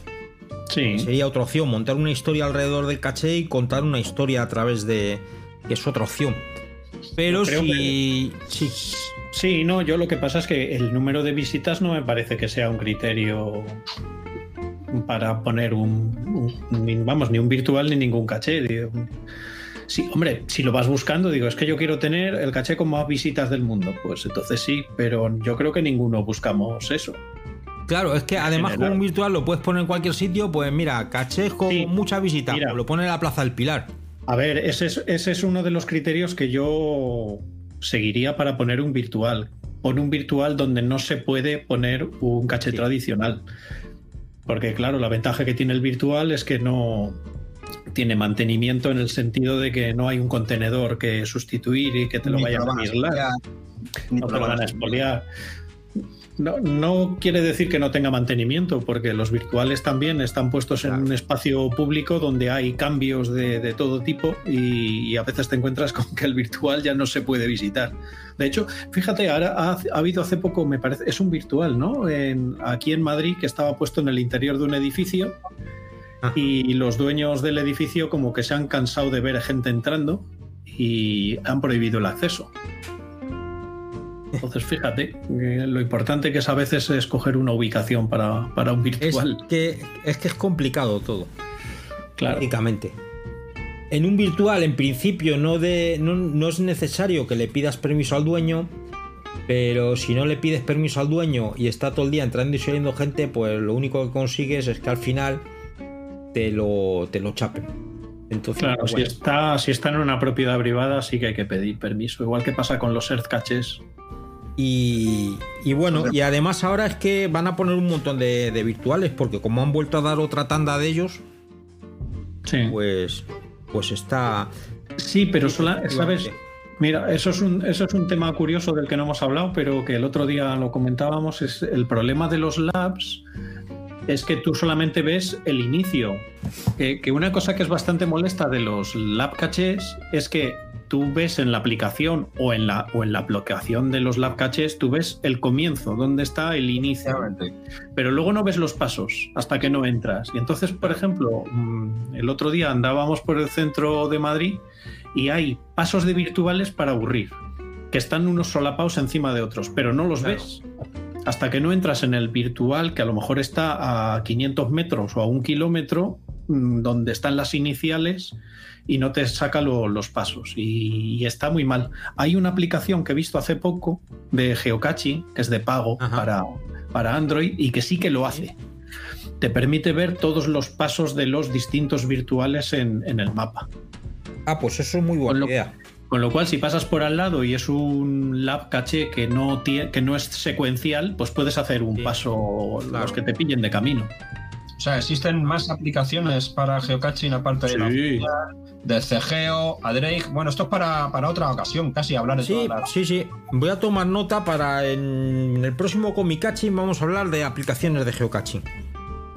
Sí. Sería otra opción, montar una historia alrededor del caché y contar una historia a través de... que es otra opción. Pero si... Que... Sí. Sí, no, yo lo que pasa es que el número de visitas no me parece que sea un criterio para poner un... un vamos, ni un virtual ni ningún caché. Sí, hombre, si lo vas buscando, digo, es que yo quiero tener el caché con más visitas del mundo. Pues entonces sí, pero yo creo que ninguno buscamos eso. Claro, es que además con un virtual lo puedes poner en cualquier sitio, pues mira, caché con sí, muchas visitas, mira, lo pone en la Plaza del Pilar. A ver, ese es, ese es uno de los criterios que yo seguiría para poner un virtual. Pon un virtual donde no se puede poner un caché sí. tradicional. Porque claro, la ventaja que tiene el virtual es que no tiene mantenimiento en el sentido de que no hay un contenedor que sustituir y que te lo ni vayan lo a espolear. No te lo van a espolear. No, no quiere decir que no tenga mantenimiento, porque los virtuales también están puestos claro. en un espacio público donde hay cambios de, de todo tipo y, y a veces te encuentras con que el virtual ya no se puede visitar. De hecho, fíjate, ahora ha, ha habido hace poco, me parece, es un virtual, ¿no? En, aquí en Madrid, que estaba puesto en el interior de un edificio. Ajá. Y los dueños del edificio como que se han cansado de ver gente entrando y han prohibido el acceso. Entonces, fíjate, eh, lo importante que es a veces escoger una ubicación para, para un virtual. Es que, es que es complicado todo. Claro. Prácticamente. En un virtual, en principio, no, de, no, no es necesario que le pidas permiso al dueño, pero si no le pides permiso al dueño y está todo el día entrando y saliendo gente, pues lo único que consigues es que al final te lo, te lo chapen. Entonces, claro, bueno. si, está, si está en una propiedad privada sí que hay que pedir permiso, igual que pasa con los Earth Caches. Y, y bueno, y además ahora es que van a poner un montón de, de virtuales, porque como han vuelto a dar otra tanda de ellos, sí. pues, pues está... Sí, pero sola, sabes, mira, eso es, un, eso es un tema curioso del que no hemos hablado, pero que el otro día lo comentábamos, es el problema de los labs... Es que tú solamente ves el inicio. Que, que una cosa que es bastante molesta de los lab caches es que tú ves en la aplicación o en la, o en la aplicación de los lab caches, tú ves el comienzo, dónde está el inicio. Pero luego no ves los pasos hasta que no entras. Y entonces, por ejemplo, el otro día andábamos por el centro de Madrid y hay pasos de virtuales para aburrir, que están unos solapados encima de otros, pero no los claro. ves. Hasta que no entras en el virtual, que a lo mejor está a quinientos metros o a un kilómetro, donde están las iniciales, y no te saca lo, los pasos. Y, y está muy mal. Hay una aplicación que he visto hace poco de Geocaching, que es de pago para, para Android, y que sí que lo hace. Te permite ver todos los pasos de los distintos virtuales en, en el mapa. Ah, pues eso es muy buena idea. Con lo cual, si pasas por al lado y es un lab caché que no tiene, que no es secuencial, pues puedes hacer un sí, paso claro. los que te pillen de camino. O sea, existen más aplicaciones para geocaching aparte sí. de la oficina, del cegeo, Adreg. Bueno, esto es para, para otra ocasión, casi hablar de sí, todas las... Sí, sí. Voy a tomar nota para en, en el próximo ComiCaching vamos a hablar de aplicaciones de geocaching.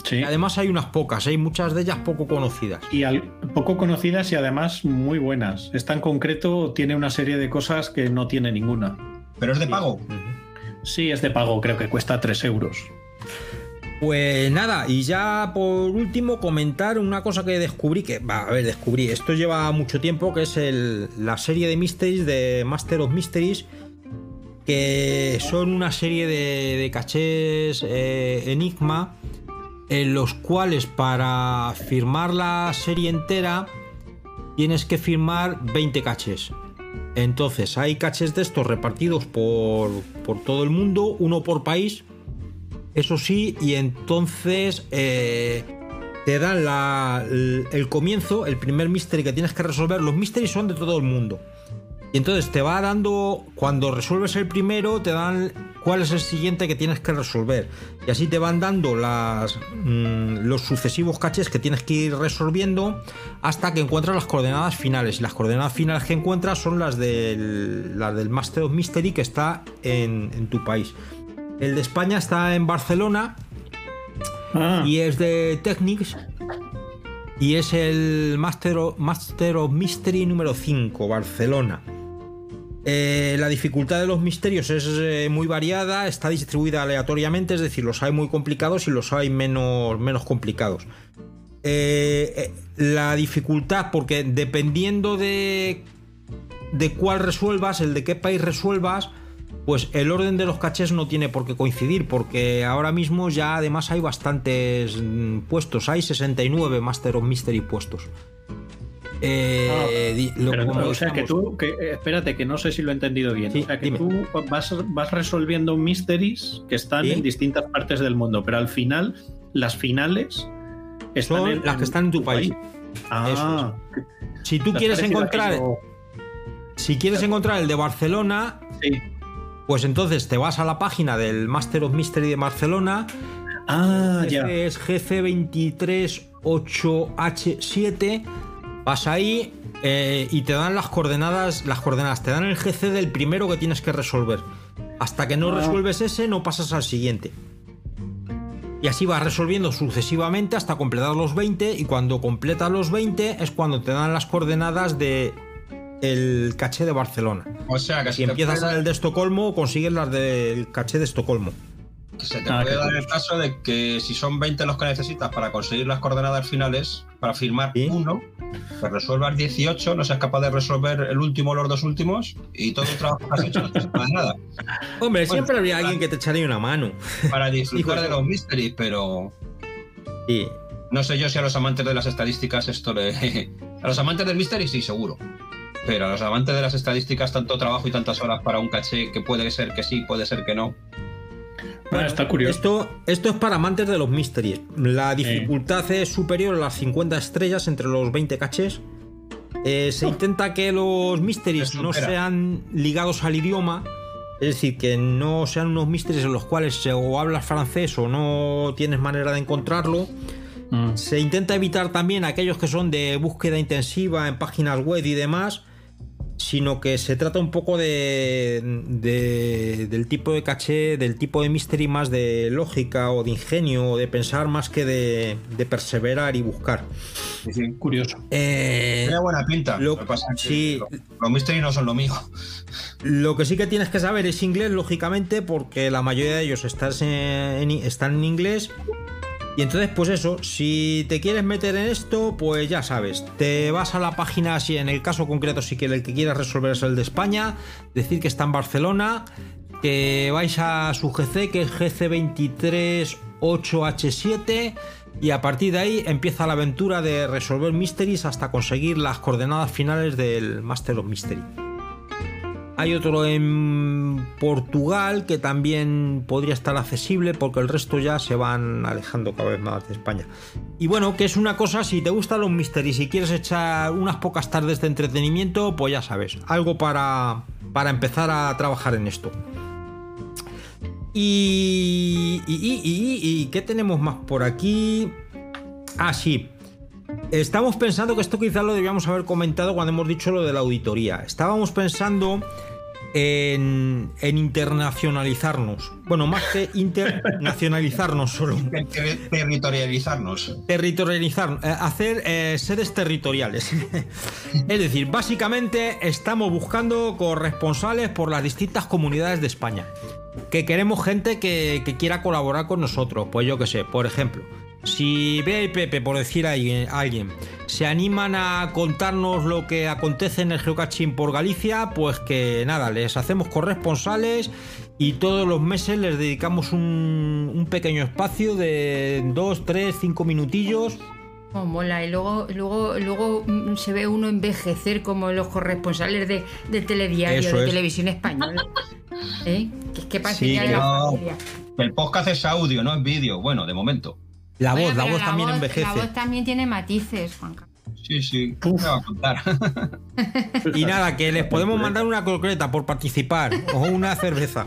Sí. Además hay unas pocas, hay ¿eh? muchas de ellas poco conocidas. Y al, poco conocidas y además muy buenas. Esta en concreto tiene una serie de cosas que no tiene ninguna. ¿Pero es de pago? Sí, es de pago, creo que cuesta tres euros. Pues nada, y ya por último comentar una cosa que descubrí, que va a ver, descubrí, esto lleva mucho tiempo, que es el, la serie de Mysteries de Master of Mysteries, que son una serie de, de cachés eh, Enigma, en los cuales para firmar la serie entera tienes que firmar veinte cachés. Entonces hay cachés de estos repartidos por, por todo el mundo, uno por país, eso sí, y entonces eh, te dan la, el, el comienzo, el primer mystery que tienes que resolver. Los mysteries son de todo el mundo y entonces te va dando, cuando resuelves el primero te dan cuál es el siguiente que tienes que resolver, y así te van dando las, mmm, los sucesivos cachés que tienes que ir resolviendo hasta que encuentras las coordenadas finales, y las coordenadas finales que encuentras son las del, las del Master of Mystery, que está en, en tu país. El de España está en Barcelona ah. y es de Technics y es el Master of, Master of Mystery número cinco, Barcelona. Eh, la dificultad de los misterios es eh, muy variada, está distribuida aleatoriamente, es decir, los hay muy complicados y los hay menos, menos complicados. Eh, eh, la dificultad, porque dependiendo de, de cuál resuelvas, el de qué país resuelvas, pues el orden de los cachés no tiene por qué coincidir, porque ahora mismo ya además hay bastantes puestos, hay sesenta y nueve Master of Mystery puestos. Eh, ah, lo, pero, como o sea, estamos... que tú, que, espérate, que no sé si lo he entendido bien. Sí, o sea, que dime. Tú vas, vas resolviendo mysteries que están, ¿sí?, en distintas partes del mundo, pero al final, las finales están son en, las que están en tu país. país. Ah, eso es. Si tú las quieres encontrar, como... si quieres claro. encontrar el de Barcelona, sí. pues entonces te vas a la página del Master of Mystery de Barcelona. Ah, este ya. Es G C dos tres ocho ocho H siete. Vas ahí eh, y te dan las coordenadas, las coordenadas, te dan el G C del primero que tienes que resolver. Hasta que no ah. resuelves ese, no pasas al siguiente. Y así vas resolviendo sucesivamente hasta completar los veinte, y cuando completas los veinte es cuando te dan las coordenadas de el caché de Barcelona. O sea, que si empiezas puede... el de Estocolmo, consigues las del caché de Estocolmo. Que se te ah, puede dar el caso de que si son veinte los que necesitas para conseguir las coordenadas finales, para firmar ¿Sí? uno, pues resuelvas dieciocho, no seas capaz de resolver el último o los dos últimos, y todo el trabajo que has hecho no te sirve de nada. Hombre, bueno, siempre habría para, alguien que te echaría una mano. Para disfrutar de los mysteries, pero... Sí. No sé yo si a los amantes de las estadísticas esto le... A los amantes del mystery sí, seguro. Pero a los amantes de las estadísticas, tanto trabajo y tantas horas para un caché que puede ser que sí, puede ser que no... Bueno, está curioso. Esto, esto es para amantes de los mysteries. La dificultad eh. es superior a las cincuenta estrellas entre los veinte cachés. Eh, se oh. intenta que los mysteries no sean ligados al idioma. Es decir, que no sean unos mysteries en los cuales o hablas francés o no tienes manera de encontrarlo. Mm. Se intenta evitar también aquellos que son de búsqueda intensiva en páginas web y demás, sino que se trata un poco de, de del tipo de caché, del tipo de mystery más de lógica o de ingenio o de pensar más que de, de perseverar y buscar. Sí, sí, curioso. Eh, Era buena pinta. Lo, lo pasa sí, que lo, los mystery no son lo mío. Lo que sí que tienes que saber es inglés, lógicamente, porque la mayoría de ellos estás en, en, están en inglés. Y entonces, pues eso, si te quieres meter en esto, pues ya sabes, te vas a la página, si en el caso concreto, si el que quieras resolver es el de España, decir que está en Barcelona, que vais a su G C, que es G C dos tres ocho H siete, y a partir de ahí empieza la aventura de resolver mysteries hasta conseguir las coordenadas finales del Master of Mystery. Hay otro en Portugal que también podría estar accesible, porque el resto ya se van alejando cada vez más de España. Y bueno, que es una cosa, si te gustan los mysteries y quieres echar unas pocas tardes de entretenimiento, pues ya sabes, algo para, para empezar a trabajar en esto. Y, y, y, y, y ¿qué tenemos más por aquí? Ah, sí. Estamos pensando que esto quizás lo debíamos haber comentado cuando hemos dicho lo de la auditoría. Estábamos pensando en, en internacionalizarnos. Bueno, más que internacionalizarnos solo. Territorializarnos. Territorializarnos. Hacer eh, sedes territoriales. Es decir, básicamente estamos buscando corresponsales por las distintas comunidades de España. Que queremos gente que, que quiera colaborar con nosotros. Pues yo qué sé, por ejemplo... Si Bea y Pepe, por decir a alguien, se animan a contarnos lo que acontece en el geocaching por Galicia, pues que nada, les hacemos corresponsales y todos los meses les dedicamos un, un pequeño espacio de dos, tres, cinco minutillos. Oh, mola, y luego, luego, luego se ve uno envejecer como los corresponsales de, de Telediario, Eso de es. Televisión Española. ¿Eh? ¿Qué, qué pasa sí, ya en la familia? El podcast es audio, no es vídeo, bueno, de momento. La voz, bueno, la voz la también voz, envejece. La voz también tiene matices, Juanca. Sí, sí. Uf. Me va a contar. Y nada, que les podemos mandar una concreta por participar o una cerveza.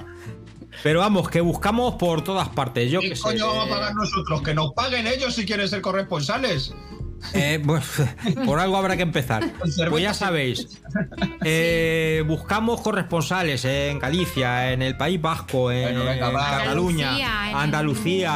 Pero vamos, que buscamos por todas partes. Yo ¿Qué que coño sé, vamos a pagar nosotros? Que nos paguen ellos si quieren ser corresponsales. Eh, pues, por algo habrá que empezar. Pues ya sabéis, eh, buscamos corresponsales en Galicia, en el País Vasco, en, bueno, en Cataluña, Andalucía,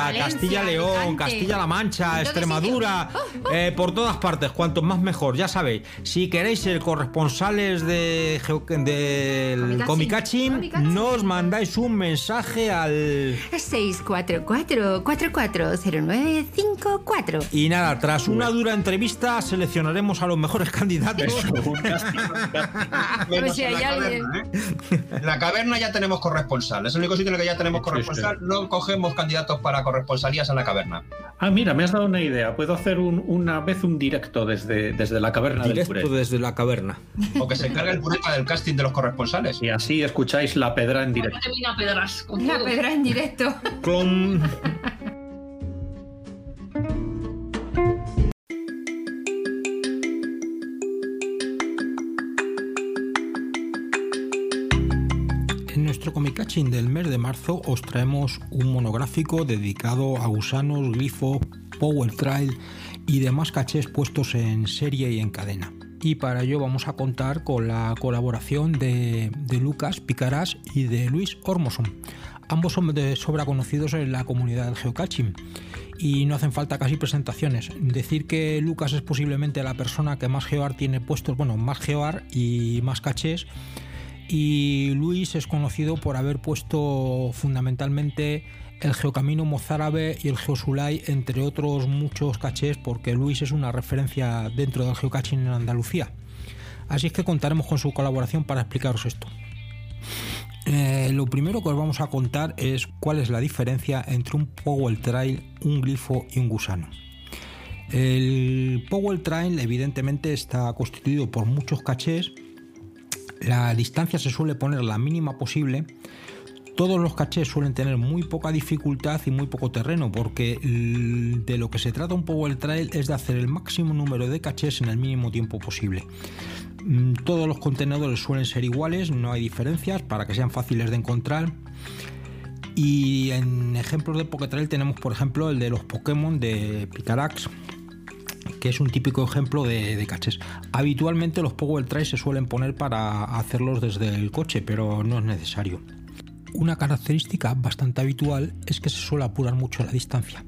Andalucía, Castilla-León, Castilla-La Mancha, Extremadura, eh, por todas partes, cuanto más mejor, ya sabéis. Si queréis ser corresponsales de del ComiCaching, nos mandáis un mensaje al seis cuatro cuatro cuatro cuatro cero nueve cinco cuatro. Y nada, tras una dura futura entrevista seleccionaremos a los mejores candidatos. Eso, un casting, un casting. A ver si hay la alguien. Caverna, ¿eh? En la caverna ya tenemos corresponsal. Es el único sitio en el que ya tenemos corresponsal. No cogemos candidatos para corresponsalías en la caverna. Ah, mira, me has dado una idea. Puedo hacer un, una vez un directo desde, desde la caverna directo del Puré. Desde la caverna. O que se encargue el Pureta del casting de los corresponsales. Y así escucháis la pedra en directo. Una pedra, con una pedra en directo. Con... En nuestro ComiCaching del mes de marzo os traemos un monográfico dedicado a gusanos, glifos, power trail y demás cachés puestos en serie y en cadena. Y para ello vamos a contar con la colaboración de, de Lucas Picaras y de Luis Ormoson. Ambos son de sobra conocidos en la comunidad del geocaching y no hacen falta casi presentaciones. Decir que Lucas es posiblemente la persona que más geoar tiene puestos, bueno, más geoar y más cachés. Y Luis es conocido por haber puesto fundamentalmente el Geocamino Mozárabe y el Geosulay, entre otros muchos cachés, porque Luis es una referencia dentro del geocaching en Andalucía. Así es que contaremos con su colaboración para explicaros esto. Eh, lo primero que os vamos a contar es cuál es la diferencia entre un Power Trail, un glifo y un gusano. El Power Trail evidentemente está constituido por muchos cachés. La distancia se suele poner la mínima posible. Todos los cachés suelen tener muy poca dificultad y muy poco terreno, porque de lo que se trata un Power Trail es de hacer el máximo número de cachés en el mínimo tiempo posible. Todos los contenedores suelen ser iguales, no hay diferencias para que sean fáciles de encontrar. Y en ejemplos de Power Trail tenemos, por ejemplo, el de los Pokémon de Picarax, que es un típico ejemplo de, de cachés. Habitualmente los Power Trail se suelen poner para hacerlos desde el coche, pero no es necesario. Una característica bastante habitual es que se suele apurar mucho la distancia.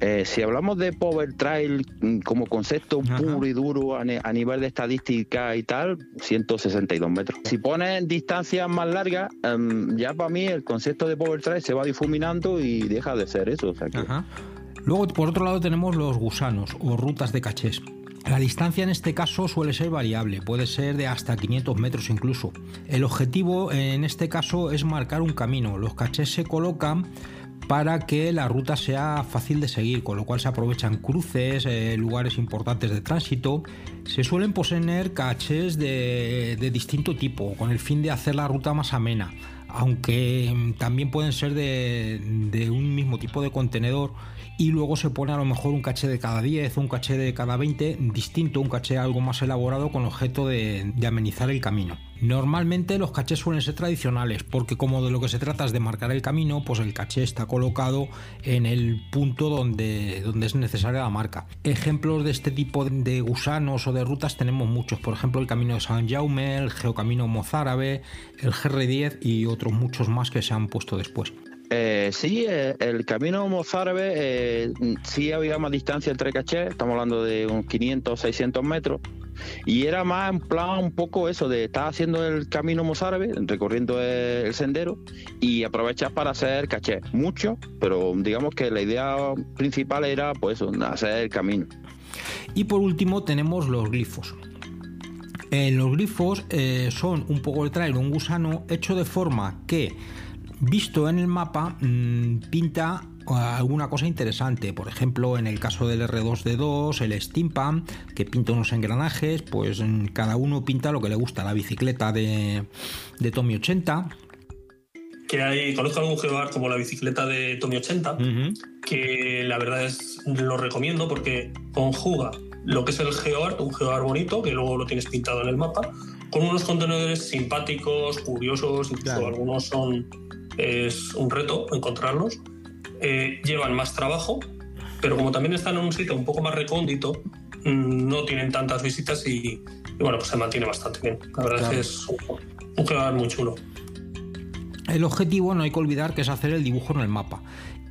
Eh, si hablamos de Power Trail como concepto Ajá. puro y duro a, a nivel de estadística y tal, ciento sesenta y dos metros. Si pones distancias más largas, um, ya para mí el concepto de Power Trail se va difuminando y deja de ser eso. O sea que... Ajá. Luego, por otro lado, tenemos los gusanos o rutas de cachés. La distancia en este caso suele ser variable, puede ser de hasta quinientos metros incluso. El objetivo en este caso es marcar un camino. Los cachés se colocan para que la ruta sea fácil de seguir, con lo cual se aprovechan cruces, eh, lugares importantes de tránsito. Se suelen poseer cachés de, de distinto tipo, con el fin de hacer la ruta más amena, aunque también pueden ser de, de un mismo tipo de contenedor, y luego se pone a lo mejor un caché de cada diez, un caché de cada veinte, distinto, un caché algo más elaborado con objeto de, de amenizar el camino. Normalmente los cachés suelen ser tradicionales, porque como de lo que se trata es de marcar el camino, pues el caché está colocado en el punto donde, donde es necesaria la marca. Ejemplos de este tipo de gusanos o de rutas tenemos muchos, por ejemplo el Camino de San Jaume, el Geocamino Mozárabe, el G R diez y otros muchos más que se han puesto después. Eh, sí, eh, el Camino Mozárabe eh, sí había más distancia entre cachés, estamos hablando de unos quinientos o seiscientos metros, y era más en plan un poco eso de estar haciendo el Camino Mozárabe, recorriendo el sendero y aprovechar para hacer cachés, mucho, pero digamos que la idea principal era pues eso, hacer el camino. Y por último tenemos los glifos. Eh, los glifos eh, son un Power Trail, un gusano hecho de forma que, visto en el mapa, pinta alguna cosa interesante. Por ejemplo, en el caso del R dos D dos, el Steampunk, que pinta unos engranajes, pues cada uno pinta lo que le gusta. La bicicleta de, de Tommy ochenta. Que hay, conozco algún geobar como la bicicleta de Tommy ochenta, uh-huh. que la verdad es, lo recomiendo porque conjuga lo que es el geoart, un geoart bonito, que luego lo tienes pintado en el mapa, con unos contenedores simpáticos, curiosos, incluso claro. algunos son... Es un reto encontrarlos. Eh, llevan más trabajo, pero como también están en un sitio un poco más recóndito, no tienen tantas visitas y, y bueno, pues se mantiene bastante bien. La verdad claro. es que es un, un jugador muy chulo. El objetivo, no hay que olvidar, que es hacer el dibujo en el mapa.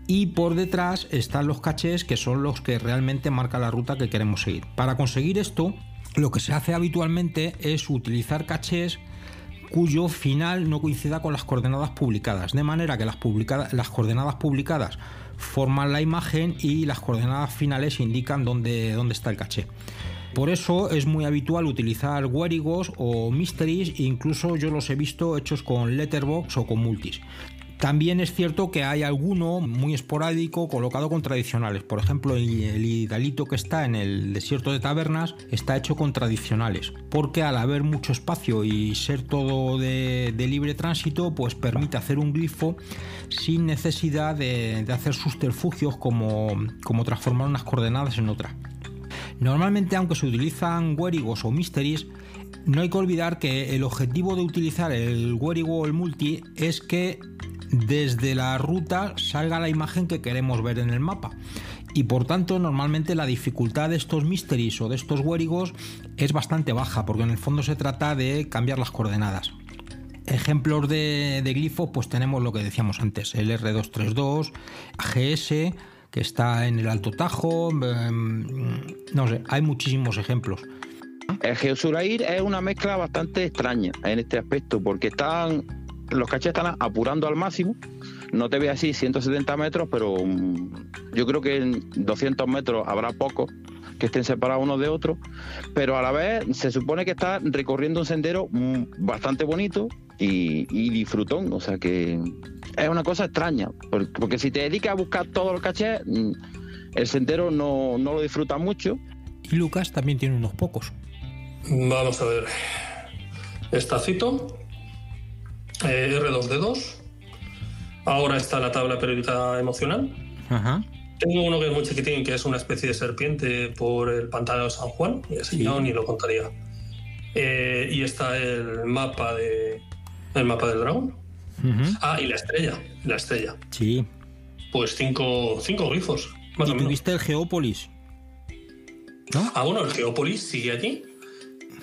Y por detrás están los cachés, que son los que realmente marcan la ruta que queremos seguir. Para conseguir esto, lo que se hace habitualmente es utilizar cachés cuyo final no coincida con las coordenadas publicadas, de manera que las, publicadas, las coordenadas publicadas forman la imagen y las coordenadas finales indican dónde, dónde está el caché. Por eso es muy habitual utilizar guérigos o mysteries, incluso yo los he visto hechos con letterbox o con multis. También es cierto que hay alguno muy esporádico colocado con tradicionales. Por ejemplo, el hidalito que está en el desierto de Tabernas está hecho con tradicionales, porque al haber mucho espacio y ser todo de, de libre tránsito, pues permite hacer un glifo sin necesidad de, de hacer subterfugios como, como transformar unas coordenadas en otras. Normalmente, aunque se utilizan guérigos o mysteries, no hay que olvidar que el objetivo de utilizar el guérigo o el multi es que desde la ruta salga la imagen que queremos ver en el mapa, y por tanto normalmente la dificultad de estos mysteries o de estos guérigos es bastante baja, porque en el fondo se trata de cambiar las coordenadas. Ejemplos de, de glifos pues tenemos lo que decíamos antes, el R dos tres dos, G S que está en el Alto Tajo, eh, no sé, hay muchísimos ejemplos. El Geosurair es una mezcla bastante extraña en este aspecto, porque están los cachés están apurando al máximo. No te voy a decir ciento setenta metros, pero yo creo que en doscientos metros habrá pocos que estén separados unos de otros, pero a la vez se supone que está recorriendo un sendero bastante bonito y, y disfrutón, o sea que es una cosa extraña, porque si te dedicas a buscar todos los cachés, el sendero no, no lo disfruta mucho. Y Lucas también tiene unos pocos. Vamos a ver, Estacito, eh, R dos D dos, ahora está la tabla periódica emocional. Ajá. Tengo uno que es muy chiquitín, que es una especie de serpiente por el pantano de San Juan, y así sí. Yo ni lo contaría. Eh, y está el mapa de el mapa del dragón. Uh-huh. Ah, y la estrella, la estrella. Sí. Pues cinco, cinco glifos, más o menos. ¿Y tuviste el Geópolis? ¿No? Ah, bueno, el Geópolis sigue allí.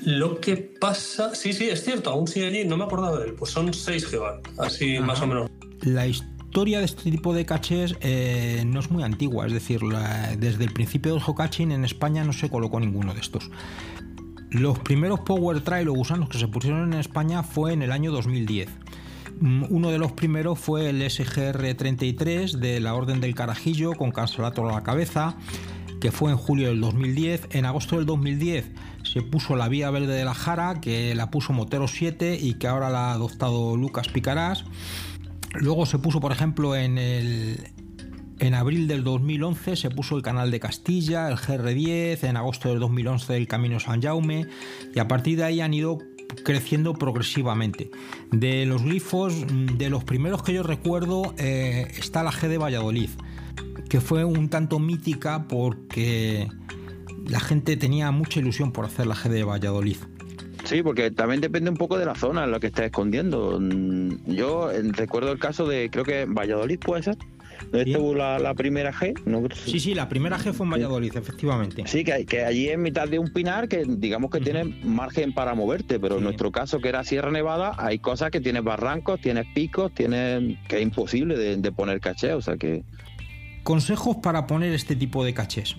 Lo que pasa... Sí, sí, es cierto, aún sigue allí, no me acordaba de él. Pues son seis que van, así. Ajá. Más o menos. La historia de este tipo de cachés eh, no es muy antigua, es decir, la, desde el principio del geocaching en España no se colocó ninguno de estos. Los primeros Power Trail o gusanos que se pusieron en España fue en el año dos mil diez. Uno de los primeros fue el S G R treinta y tres de la Orden del Carajillo con cancelator a la cabeza, que fue en julio del dos mil diez. En agosto del dos mil diez se puso la Vía Verde de la Jara, que la puso Motero siete y que ahora la ha adoptado Lucas Picarás. Luego se puso, por ejemplo, en el en abril del dos mil once se puso el Canal de Castilla, el G R diez, en agosto del dos mil once el Camino San Jaume, y a partir de ahí han ido creciendo progresivamente. De los glifos, de los primeros que yo recuerdo, eh, está la G de Valladolid, que fue un tanto mítica porque la gente tenía mucha ilusión por hacer la G de Valladolid. Sí, porque también depende un poco de la zona en la que estés escondiendo. Yo recuerdo el caso de, creo que Valladolid puede ser, donde sí. Estuvo la, la primera G. No, sí, sí, la primera G fue en Valladolid, sí. Efectivamente. Sí, que, que allí en mitad de un pinar que digamos que uh-huh. Tienes margen para moverte, pero sí. En nuestro caso, que era Sierra Nevada, hay cosas que tienes barrancos, tienes picos, tienes que es imposible de, de poner caché, o sea que... Consejos para poner este tipo de cachés.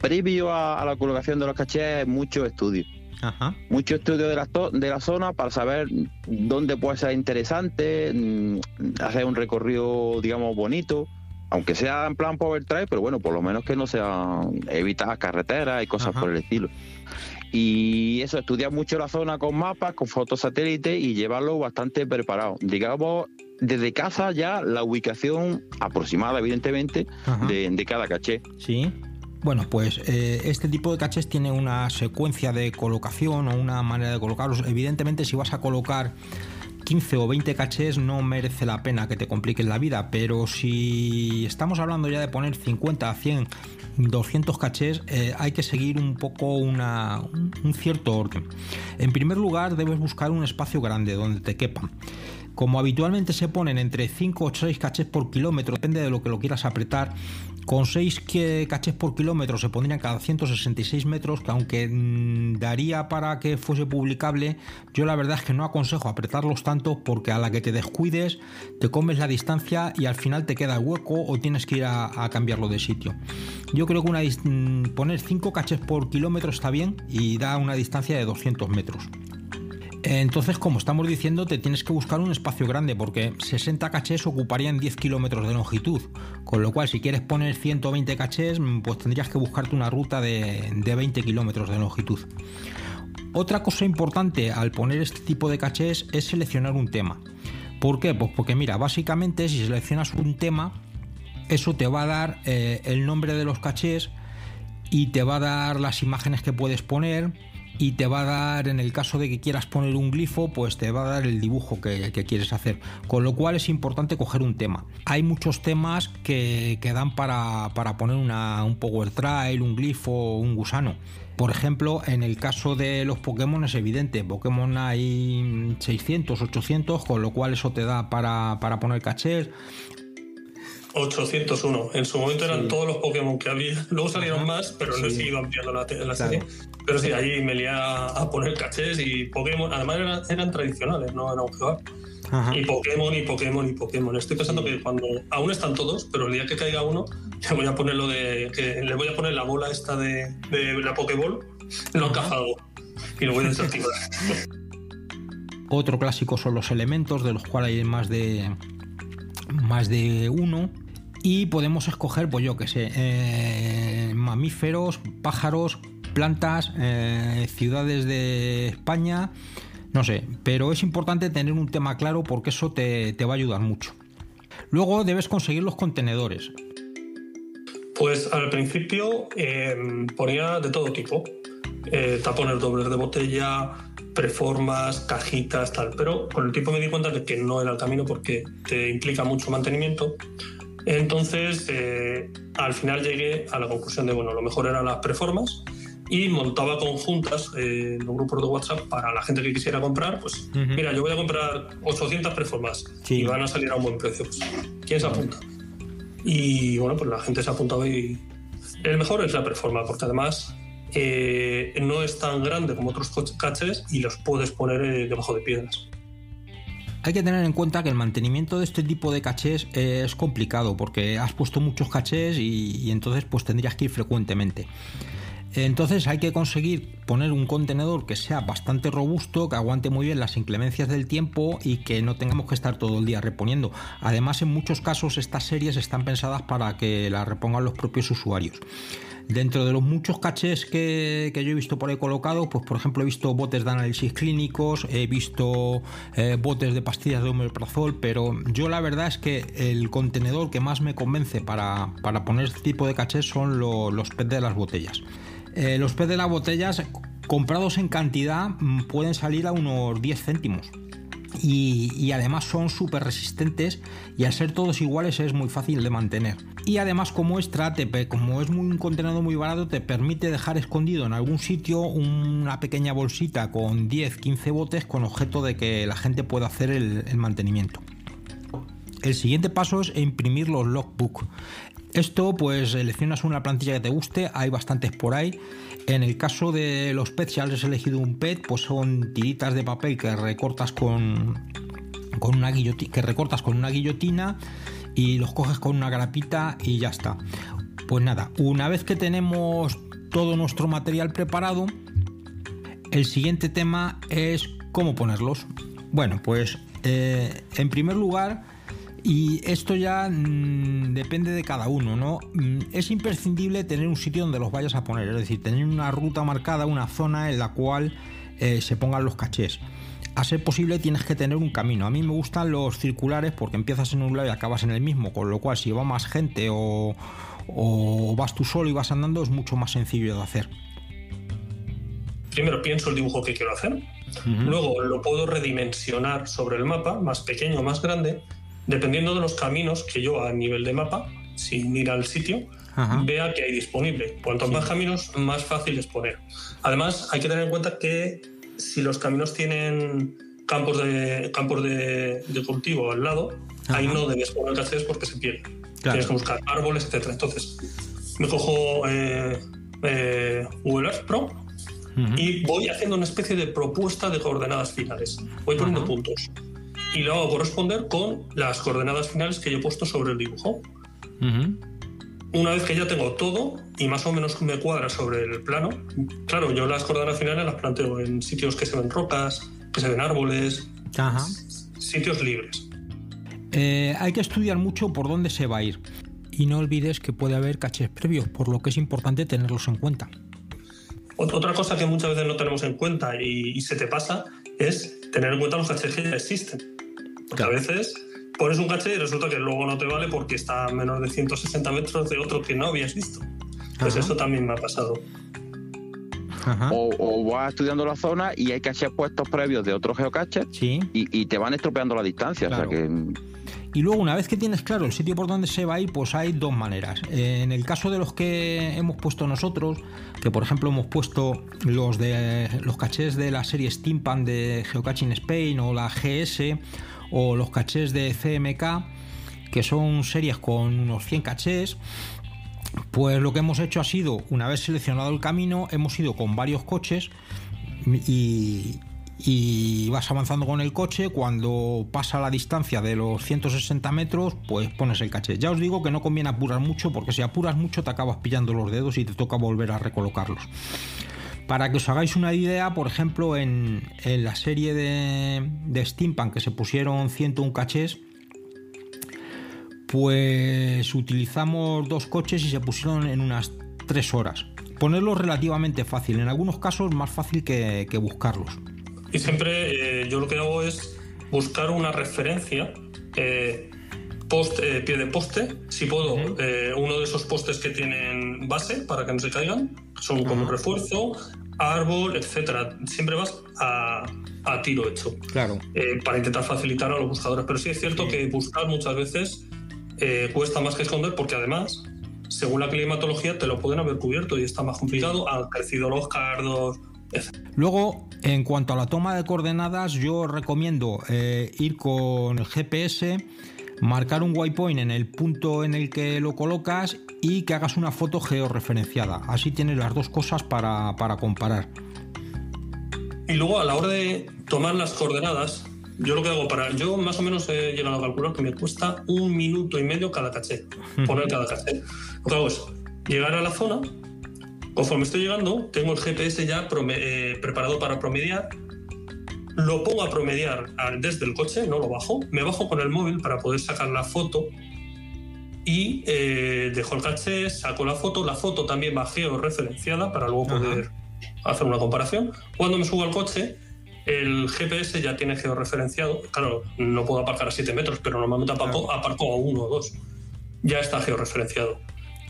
Previo a, a la colocación de los cachés, mucho estudio. Ajá. Mucho estudio de la, de la zona para saber dónde puede ser interesante, hacer un recorrido, digamos, bonito, aunque sea en plan power trail, pero bueno, por lo menos que no sea evitar carreteras y cosas Ajá. por el estilo. Y eso, estudiar mucho la zona con mapas, con fotos satélite y llevarlo bastante preparado. Digamos, desde casa ya la ubicación aproximada, evidentemente, de, de cada caché. Sí. Bueno, pues eh, este tipo de cachés tiene una secuencia de colocación o una manera de colocarlos. Evidentemente, si vas a colocar quince o veinte cachés, no merece la pena que te compliques la vida, pero si estamos hablando ya de poner cincuenta, cien, doscientos cachés, eh, hay que seguir un poco una, un cierto orden. En primer lugar, debes buscar un espacio grande donde te quepan. Como habitualmente se ponen entre cinco o seis cachés por kilómetro, depende de lo que lo quieras apretar, con seis cachés por kilómetro se pondrían cada ciento sesenta y seis metros, que aunque mmm, daría para que fuese publicable, yo la verdad es que no aconsejo apretarlos tanto, porque a la que te descuides te comes la distancia y al final te queda hueco o tienes que ir a, a cambiarlo de sitio. Yo creo que una, mmm, poner cinco cachés por kilómetro está bien y da una distancia de doscientos metros. Entonces, como estamos diciendo, te tienes que buscar un espacio grande, porque sesenta cachés ocuparían diez kilómetros de longitud, con lo cual si quieres poner ciento veinte cachés, pues tendrías que buscarte una ruta de, de veinte kilómetros de longitud. Otra cosa importante al poner este tipo de cachés es seleccionar un tema. ¿Por qué? Pues porque mira, básicamente si seleccionas un tema, eso te va a dar eh, el nombre de los cachés y te va a dar las imágenes que puedes poner, y te va a dar, en el caso de que quieras poner un glifo, pues te va a dar el dibujo que, que quieres hacer, con lo cual es importante coger un tema. Hay muchos temas que, que dan para, para poner una, un power trail, un glifo, un gusano. Por ejemplo, en el caso de los Pokémon es evidente, Pokémon hay seiscientos, ochocientos, con lo cual eso te da para, para poner cachés. ochocientos uno. En su momento eran sí. todos los Pokémon que había. Luego salieron Ajá. más, pero sí. no he seguido ampliando la, la claro. serie. Pero sí, ahí me liaba a poner cachés y Pokémon. Además eran, eran tradicionales, no eran augebar. Y Pokémon, y Pokémon, y Pokémon. Estoy pensando sí. que cuando... Aún están todos, pero el día que caiga uno, le voy a poner, lo de, que le voy a poner la bola esta de, de la Pokéball. Lo ha cazado. Y lo voy a desactivar. Otro clásico son los elementos, de los cuales hay más de, más de uno. Y podemos escoger, pues yo qué sé, eh, mamíferos, pájaros, plantas, eh, ciudades de España, no sé. Pero es importante tener un tema claro, porque eso te, te va a ayudar mucho. Luego debes conseguir los contenedores. Pues al principio eh, ponía de todo tipo. Eh, tapones dobles de botella, preformas, cajitas, tal. Pero con el tiempo me di cuenta de que no era el camino, porque te implica mucho mantenimiento. Entonces, eh, al final llegué a la conclusión de, bueno, lo mejor eran las preformas, y montaba conjuntas eh, en los grupos de WhatsApp para la gente que quisiera comprar. Pues uh-huh. mira, yo voy a comprar ochocientas preformas sí. y van a salir a un buen precio. Pues, ¿quién se apunta? Y bueno, pues la gente se apuntaba, y el mejor es la preforma, porque además eh, no es tan grande como otros cachés y los puedes poner eh, debajo de piedras. Hay que tener en cuenta que el mantenimiento de este tipo de cachés es complicado, porque has puesto muchos cachés y, y entonces pues tendrías que ir frecuentemente. Entonces hay que conseguir poner un contenedor que sea bastante robusto, que aguante muy bien las inclemencias del tiempo y que no tengamos que estar todo el día reponiendo. Además, en muchos casos estas series están pensadas para que las repongan los propios usuarios. Dentro de los muchos cachés que, que yo he visto por ahí colocados, pues por ejemplo he visto botes de análisis clínicos, he visto eh, botes de pastillas de omeprazol, pero yo la verdad es que el contenedor que más me convence para, para poner este tipo de cachés son lo, los P E T de las botellas. Eh, los P E T de las botellas comprados en cantidad pueden salir a unos diez céntimos. Y, y además son súper resistentes, y al ser todos iguales es muy fácil de mantener. Y además, como extra, te, como es muy, un contenedor muy barato, te permite dejar escondido en algún sitio una pequeña bolsita con diez a quince botes, con objeto de que la gente pueda hacer el, el mantenimiento. El siguiente paso es imprimir los logbook. Esto, pues seleccionas una plantilla que te guste, hay bastantes por ahí. En el caso de los P E T, si has elegido un P E T, pues son tiritas de papel que recortas con, con una guillotina, que recortas con una guillotina y los coges con una grapita y ya está. Pues nada, una vez que tenemos todo nuestro material preparado, el siguiente tema es cómo ponerlos. Bueno, pues eh, en primer lugar, y esto ya mmm, depende de cada uno, ¿no? Es imprescindible tener un sitio donde los vayas a poner, es decir, tener una ruta marcada, una zona en la cual eh, se pongan los cachés. A ser posible tienes que tener un camino. A mí me gustan los circulares, porque empiezas en un lado y acabas en el mismo, con lo cual si va más gente o, o vas tú solo y vas andando, es mucho más sencillo de hacer. Primero pienso el dibujo que quiero hacer, uh-huh. luego lo puedo redimensionar sobre el mapa, más pequeño o más grande, dependiendo de los caminos que yo, a nivel de mapa, sin ir al sitio, Ajá. vea que hay disponible. Cuantos sí. más caminos, más fácil es poner. Además, hay que tener en cuenta que si los caminos tienen campos de, campos de, de cultivo al lado, Ajá. ahí no debes poner cachés porque se pierde. Claro. Tienes que buscar árboles, etcétera. Entonces, me cojo eh, eh, Google Earth Pro uh-huh. y voy haciendo una especie de propuesta de coordenadas finales. Voy poniendo uh-huh. puntos. Y lo hago corresponder con las coordenadas finales que yo he puesto sobre el dibujo. Uh-huh. Una vez que ya tengo todo y más o menos me cuadra sobre el plano, claro, yo las coordenadas finales las planteo en sitios que se ven rocas, que se den árboles. Ajá. Sitios libres. Eh, hay que estudiar mucho por dónde se va a ir. Y no olvides que puede haber caches previos, por lo que es importante tenerlos en cuenta. Otra cosa que muchas veces no tenemos en cuenta y, y se te pasa es tener en cuenta los caches que ya existen. Porque claro, a veces pones un caché y resulta que luego no te vale porque está a menos de ciento sesenta metros de otro que no habías visto. Pues eso también me ha pasado. Ajá. O, o vas estudiando la zona y hay caches puestos previos de otros geocaches, sí, y, y te van estropeando la distancia. Claro. O sea que... Y luego, una vez que tienes claro el sitio por donde se va a ir, pues hay dos maneras. En el caso de los que hemos puesto nosotros, que por ejemplo hemos puesto los de los cachés de la serie Steampunk de Geocaching Spain o la G S, o los cachés de C M K, que son series con unos cien cachés, pues lo que hemos hecho ha sido, una vez seleccionado el camino, hemos ido con varios coches y, y vas avanzando con el coche. Cuando pasa la distancia de los ciento sesenta metros, pues pones el caché. Ya os digo que no conviene apurar mucho, porque si apuras mucho te acabas pillando los dedos y te toca volver a recolocarlos. Para que os hagáis una idea, por ejemplo, en, en la serie de, de Steampunk, que se pusieron ciento un cachés, pues utilizamos dos coches y se pusieron en unas tres horas. Ponerlos relativamente fácil, en algunos casos más fácil que, que buscarlos. Y siempre eh, yo lo que hago es buscar una referencia, eh, post, eh, pie de poste, si puedo, uh-huh, eh, uno de esos postes que tienen base para que no se caigan, son como uh-huh, refuerzo, árbol, etcétera. Siempre vas a, a tiro hecho. Claro. Eh, para intentar facilitar a los buscadores. Pero sí es cierto, sí, que buscar muchas veces eh, cuesta más que esconder, porque además, según la climatología, te lo pueden haber cubierto y está más complicado. Sí. Han crecido los cardos, etcétera. Luego, en cuanto a la toma de coordenadas, yo recomiendo eh, ir con el G P S, marcar un waypoint en el punto en el que lo colocas y que hagas una foto georreferenciada. Así tienes las dos cosas para, para comparar. Y luego, a la hora de tomar las coordenadas, yo lo que hago para... Yo más o menos he llegado a calcular que me cuesta un minuto y medio cada caché, poner cada caché. Lo que hago es llegar a la zona. Conforme estoy llegando, tengo el G P S ya prome- eh, preparado para promediar. Lo pongo a promediar desde el coche, no lo bajo. Me bajo con el móvil para poder sacar la foto y eh, dejo el caché, saco la foto. La foto también va georreferenciada para luego poder, ajá, hacer una comparación. Cuando me subo al coche, el G P S ya tiene georreferenciado. Claro, no puedo aparcar a siete metros, pero normalmente aparco, aparco a uno o dos. Ya está georreferenciado.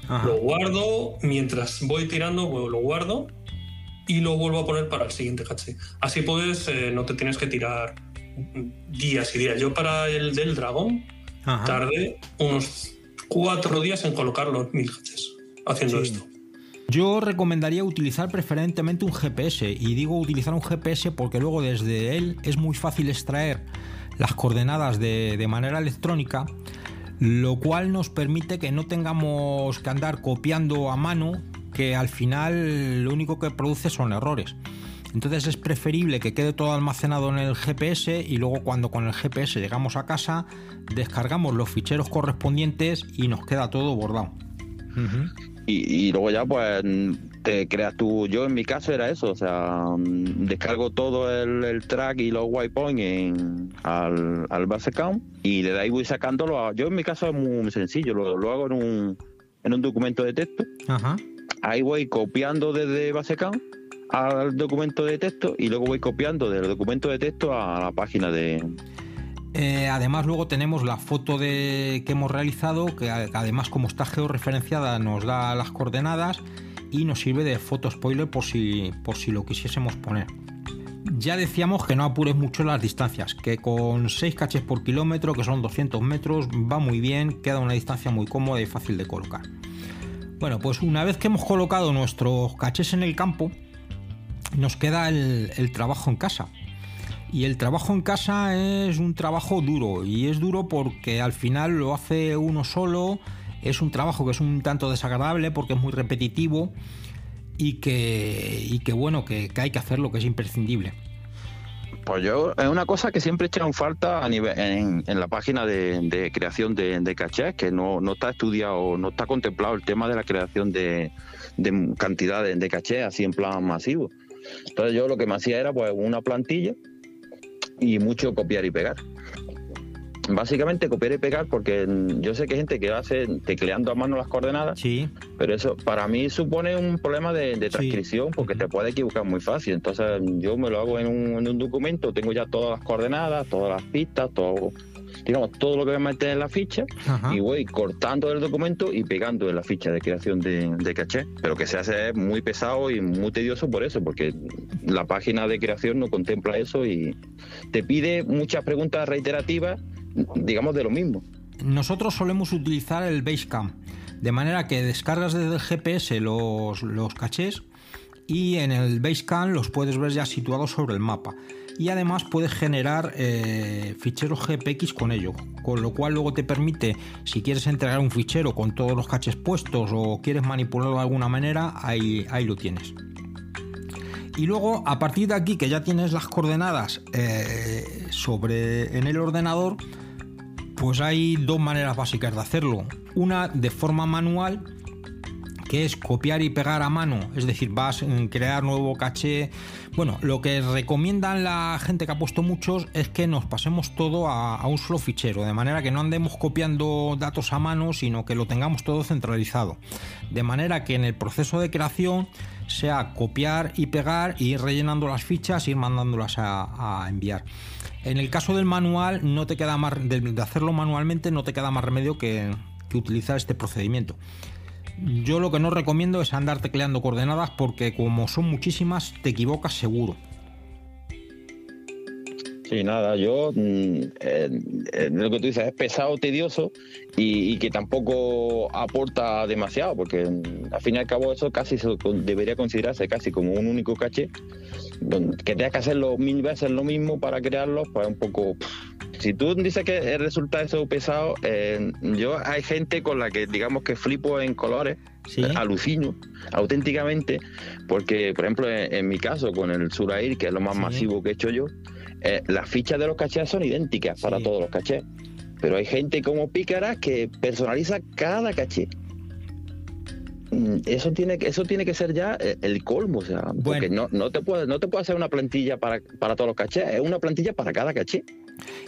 Ajá. Lo guardo, mientras voy tirando, bueno, lo guardo y lo vuelvo a poner para el siguiente caché. Así puedes, eh, no te tienes que tirar días y días. Yo para el del dragón, ajá, tardé unos cuatro días en colocar los mil cachés haciendo, sí, esto. Yo recomendaría utilizar preferentemente un G P S, y digo utilizar un G P S porque luego desde él es muy fácil extraer las coordenadas de, de manera electrónica, lo cual nos permite que no tengamos que andar copiando a mano, que al final lo único que produce son errores. Entonces es preferible que quede todo almacenado en el G P S y luego, cuando con el G P S llegamos a casa, descargamos los ficheros correspondientes y nos queda todo bordado. Uh-huh. Y, y luego ya pues te creas tú. Yo en mi caso era eso, o sea, descargo todo el, el track y los waypoints al, al base camp y de ahí voy sacándolo. Yo en mi caso es muy sencillo, lo, lo hago en un, en un documento de texto. Ajá. Ahí voy copiando desde Basecamp al documento de texto y luego voy copiando del documento de texto a la página de... Eh, además, luego tenemos la foto de que hemos realizado, que además, como está georreferenciada, nos da las coordenadas y nos sirve de foto spoiler por si, por si lo quisiésemos poner. Ya decíamos que no apures mucho las distancias, que con seis cachés por kilómetro, que son doscientos metros, va muy bien, queda una distancia muy cómoda y fácil de colocar. Bueno, pues una vez que hemos colocado nuestros cachés en el campo, nos queda el, el trabajo en casa. Y el trabajo en casa es un trabajo duro, y es duro porque al final lo hace uno solo. Es un trabajo que es un tanto desagradable porque es muy repetitivo y que, y que bueno, que, que hay que hacerlo, que es imprescindible. Pues yo, es una cosa que siempre echan falta a nivel, en, en la página de, de creación de, de cachés, que no, no está estudiado, no está contemplado el tema de la creación de, de cantidad de, de cachés así en plan masivo. Entonces yo lo que me hacía era pues una plantilla y mucho copiar y pegar. Básicamente copiar y pegar, porque yo sé que hay gente que hace tecleando a mano las coordenadas, sí, pero eso para mí supone un problema de, de transcripción, sí, porque te puedes equivocar muy fácil. Entonces yo me lo hago en un, en un documento, tengo ya todas las coordenadas, todas las pistas, todo, digamos, todo lo que voy a meter en la ficha. Ajá. Y voy cortando del documento y pegando en la ficha de creación de, de caché. Pero que se hace es muy pesado y muy tedioso por eso, porque la página de creación no contempla eso y te pide muchas preguntas reiterativas, digamos, de lo mismo. Nosotros solemos utilizar el Basecamp, de manera que descargas desde el G P S los, los cachés y en el Basecamp los puedes ver ya situados sobre el mapa. Y además puedes generar eh, ficheros G P X con ello, con lo cual luego te permite, si quieres entregar un fichero con todos los cachés puestos o quieres manipularlo de alguna manera, ahí, ahí lo tienes. Y luego, a partir de aquí, que ya tienes las coordenadas eh, sobre en el ordenador, pues hay dos maneras básicas de hacerlo. Una de forma manual, que es copiar y pegar a mano, es decir, vas a crear nuevo caché. Bueno, lo que recomiendan la gente que ha puesto muchos es que nos pasemos todo a, a un solo fichero, de manera que no andemos copiando datos a mano, sino que lo tengamos todo centralizado, de manera que en el proceso de creación sea copiar y pegar, ir rellenando las fichas, ir mandándolas a, a enviar. En el caso del manual, no te queda más, de, de hacerlo manualmente, no te queda más remedio que, que utilizar este procedimiento. Yo lo que no recomiendo es andar tecleando coordenadas, porque como son muchísimas te equivocas seguro. Sí, nada, yo eh, eh, lo que tú dices es pesado, tedioso y, y que tampoco aporta demasiado, porque al fin y al cabo eso casi se, debería considerarse casi como un único caché, donde, que tengas que hacerlo mil veces lo mismo para crearlo, pues un poco... Si tú dices que resulta eso pesado, eh, yo hay gente con la que digamos que flipo en colores. ¿Sí? eh, alucino auténticamente, porque por ejemplo en, en mi caso con el Surair, que es lo más ¿Sí? masivo que he hecho yo, eh, las fichas de los cachés son idénticas para ¿Sí? todos los cachés, pero hay gente como pícaras que personaliza cada caché. Eso tiene, eso tiene que ser ya el colmo, o sea, bueno, porque no, no te puedes no te puede hacer una plantilla para, para todos los cachés, es una plantilla para cada caché.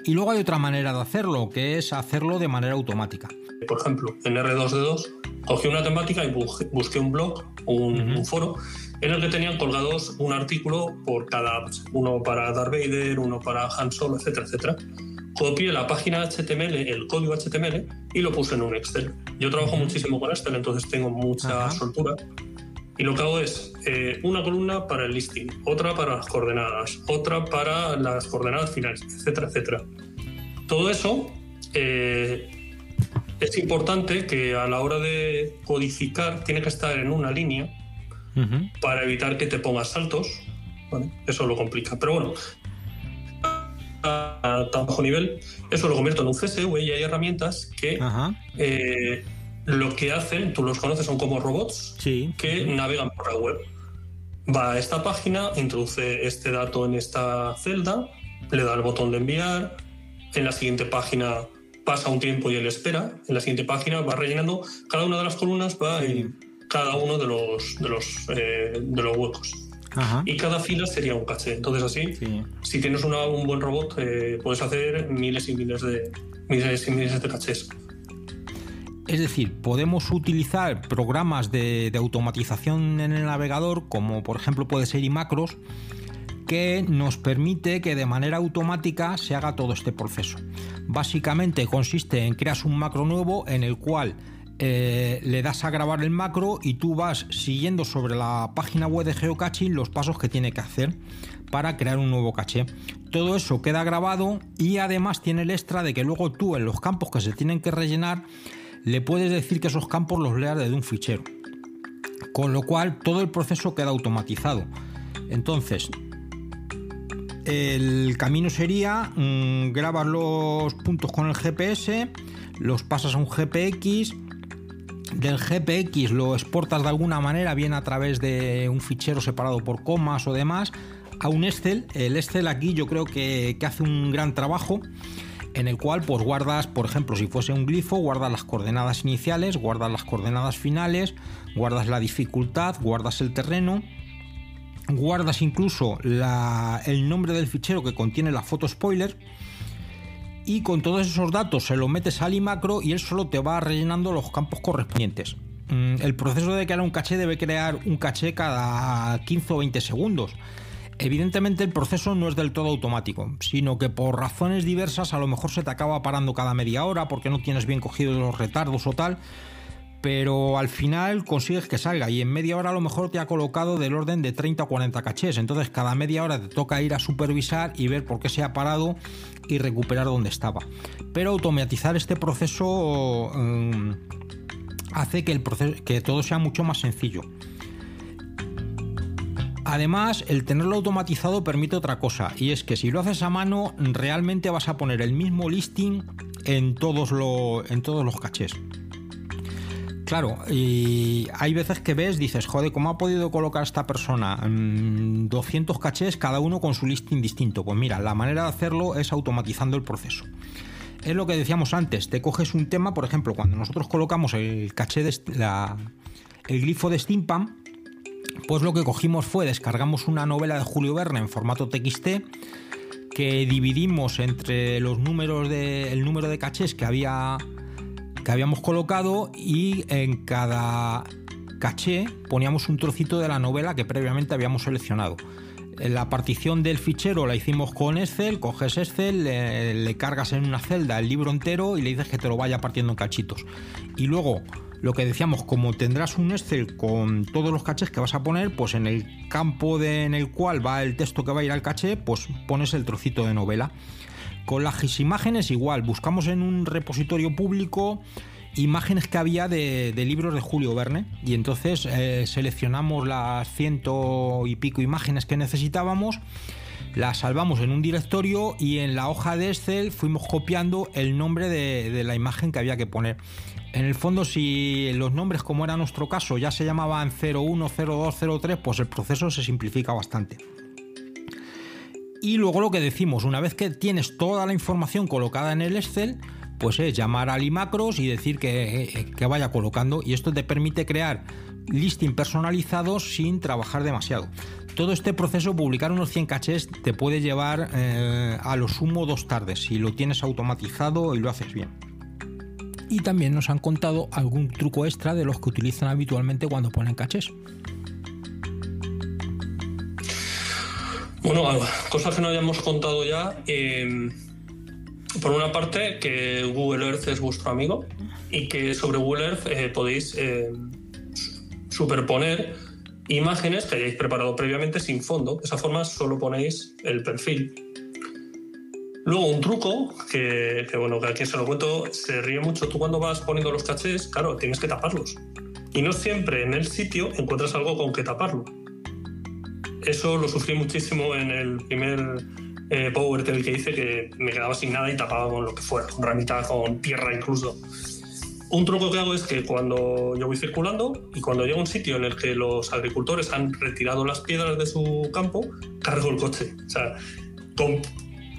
Y luego hay otra manera de hacerlo, que es hacerlo de manera automática. Por ejemplo, en erre dos de dos cogí una temática y busqué un blog, un, uh-huh. un foro, en el que tenían colgados un artículo por cada, uno para Darth Vader, uno para Han Solo, etcétera, etcétera. Copié la página H T M L, el código H T M L, y lo puse en un Excel. Yo trabajo uh-huh. muchísimo con Excel, entonces tengo mucha uh-huh. soltura. Y lo que hago es eh, una columna para el listing, otra para las coordenadas, otra para las coordenadas finales, etcétera, etcétera. Todo eso eh, es importante que a la hora de codificar tiene que estar en una línea uh-huh. para evitar que te pongas saltos, ¿vale? Eso lo complica. Pero bueno, a, a tan bajo nivel, eso lo convierto en un C S V y hay herramientas que... Uh-huh. Eh, lo que hacen, tú los conoces, son como robots sí. que navegan por la web. Va a esta página, introduce este dato en esta celda, le da el botón de enviar, en la siguiente página pasa un tiempo y él espera, en la siguiente página va rellenando, cada una de las columnas va en cada uno de los, de los, eh, de los huecos. Ajá. Y cada fila sería un caché. Entonces así, sí. si tienes una, un buen robot, eh, puedes hacer miles y miles de, miles y miles de cachés. Es decir, podemos utilizar programas de, de automatización en el navegador, como por ejemplo puede ser iMacros, que nos permite que de manera automática se haga todo este proceso. Básicamente consiste en creas un macro nuevo en el cual eh, le das a grabar el macro y tú vas siguiendo sobre la página web de Geocaching los pasos que tiene que hacer para crear un nuevo caché. Todo eso queda grabado y además tiene el extra de que luego tú en los campos que se tienen que rellenar le puedes decir que esos campos los leas desde un fichero, con lo cual todo el proceso queda automatizado. Entonces el camino sería mmm, grabas los puntos con el G P S, los pasas a un G P X, del G P X lo exportas de alguna manera, bien a través de un fichero separado por comas o demás, a un Excel. El Excel aquí yo creo que, que hace un gran trabajo, en el cual pues guardas, por ejemplo, si fuese un glifo, guardas las coordenadas iniciales, guardas las coordenadas finales, guardas la dificultad, guardas el terreno, guardas incluso la, el nombre del fichero que contiene la foto spoiler, y con todos esos datos se los metes al iMacro y él solo te va rellenando los campos correspondientes. El proceso de crear un caché debe crear un caché cada quince o veinte segundos. Evidentemente el proceso no es del todo automático, sino que por razones diversas a lo mejor se te acaba parando cada media hora porque no tienes bien cogidos los retardos o tal, pero al final consigues que salga y en media hora a lo mejor te ha colocado del orden de treinta o cuarenta cachés. Entonces cada media hora te toca ir a supervisar y ver por qué se ha parado y recuperar donde estaba. Pero automatizar este proceso um, hace que, el proceso, que todo sea mucho más sencillo. Además, el tenerlo automatizado permite otra cosa, y es que si lo haces a mano, realmente vas a poner el mismo listing en todos, lo, en todos los cachés. Claro, y hay veces que ves, dices, joder, ¿cómo ha podido colocar esta persona doscientos cachés cada uno con su listing distinto? Pues mira, la manera de hacerlo es automatizando el proceso. Es lo que decíamos antes, te coges un tema, por ejemplo, cuando nosotros colocamos el caché de la, el glifo de Steampunk, pues lo que cogimos fue, descargamos una novela de Julio Verne en formato T X T, que dividimos entre los números de, el número de cachés que había... que habíamos colocado, y en cada caché poníamos un trocito de la novela que previamente habíamos seleccionado. La partición del fichero la hicimos con Excel, coges Excel, le, le cargas en una celda el libro entero y le dices que te lo vaya partiendo en cachitos. Y luego, lo que decíamos, como tendrás un Excel con todos los cachés que vas a poner, pues en el campo de, en el cual va el texto que va a ir al caché, pues pones el trocito de novela. Con las imágenes igual, buscamos en un repositorio público imágenes que había de, de libros de Julio Verne y entonces eh, seleccionamos las ciento y pico imágenes que necesitábamos, las salvamos en un directorio y en la hoja de Excel fuimos copiando el nombre de, de la imagen que había que poner. En el fondo, si los nombres, como era nuestro caso, ya se llamaban cero uno, cero dos, cero tres, pues el proceso se simplifica bastante. Y luego lo que decimos, una vez que tienes toda la información colocada en el Excel, pues es llamar al iMacros y decir que, que vaya colocando, y esto te permite crear listing personalizados sin trabajar demasiado. Todo este proceso, publicar unos cien cachés, te puede llevar eh, a lo sumo dos tardes, si lo tienes automatizado y lo haces bien. Y también nos han contado algún truco extra de los que utilizan habitualmente cuando ponen cachés. Bueno, cosas que no habíamos contado ya. Eh, por una parte, que Google Earth es vuestro amigo y que sobre Google Earth eh, podéis eh, superponer imágenes que hayáis preparado previamente sin fondo. De esa forma solo ponéis el perfil. Luego, un truco que, que bueno, que a quien se lo cuento se ríe mucho. Tú cuando vas poniendo los cachés, claro, tienes que taparlos. Y no siempre en el sitio encuentras algo con que taparlo. Eso lo sufrí muchísimo en el primer eh, PowerTel que hice, que me quedaba sin nada y tapaba con lo que fuera, con ramita, con tierra incluso. Un truco que hago es que cuando yo voy circulando y cuando llego a un sitio en el que los agricultores han retirado las piedras de su campo, cargo el coche. O sea, con,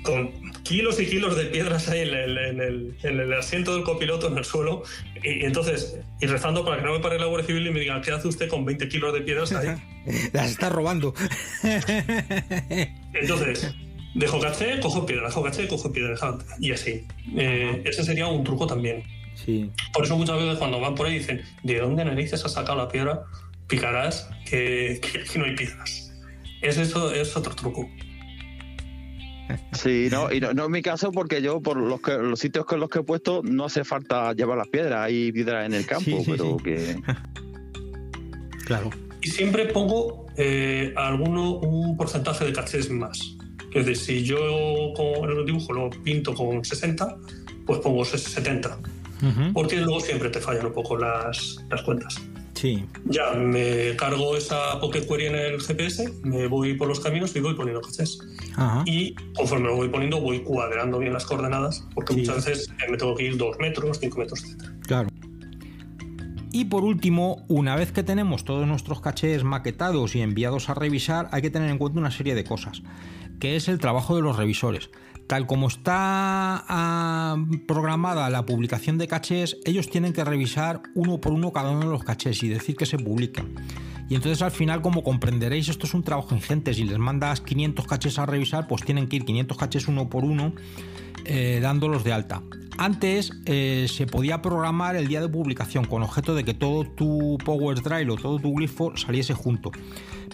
con kilos y kilos de piedras ahí en el, en, el, en el asiento del copiloto, en el suelo, y, y entonces, y rezando para que no me pare la Guardia Civil y me digan, ¿qué hace usted con veinte kilos de piedras ahí? Las está robando. Entonces, dejo caché, cojo piedra, dejo caché, cojo piedra, y así. Eh, ese sería un truco también. Sí. Por eso muchas veces cuando van por ahí dicen, ¿de dónde narices has sacado la piedra? Picarás, que, que aquí no hay piedras. Es eso, es otro truco. Sí, no, y no, no es mi caso porque yo por los, que, los sitios con los que he puesto no hace falta llevar las piedras, hay piedras en el campo, sí, sí, pero sí. que... Claro. Y siempre pongo eh, alguno un porcentaje de cachés más. Es decir, si yo con el dibujo lo pinto con sesenta, pues pongo setenta. Uh-huh. Porque luego siempre te fallan un poco las, las cuentas. Sí. Ya, me cargo esa Pocket Query en el G P S, me voy por los caminos y voy poniendo cachés. Ajá. Y conforme lo voy poniendo, voy cuadrando bien las coordenadas, porque sí. muchas veces me tengo que ir dos metros, cinco metros, etcétera. Claro. Y por último, una vez que tenemos todos nuestros cachés maquetados y enviados a revisar, hay que tener en cuenta una serie de cosas. que es el trabajo de los revisores. Tal como está ah, programada la publicación de cachés, ellos tienen que revisar uno por uno cada uno de los cachés y decir que se publican. Y entonces al final, como comprenderéis, esto es un trabajo ingente. Si les mandas quinientos cachés a revisar, pues tienen que ir quinientos cachés uno por uno eh, dándolos de alta. Antes eh, se podía programar el día de publicación con objeto de que todo tu Power Drive o todo tu glifo saliese junto.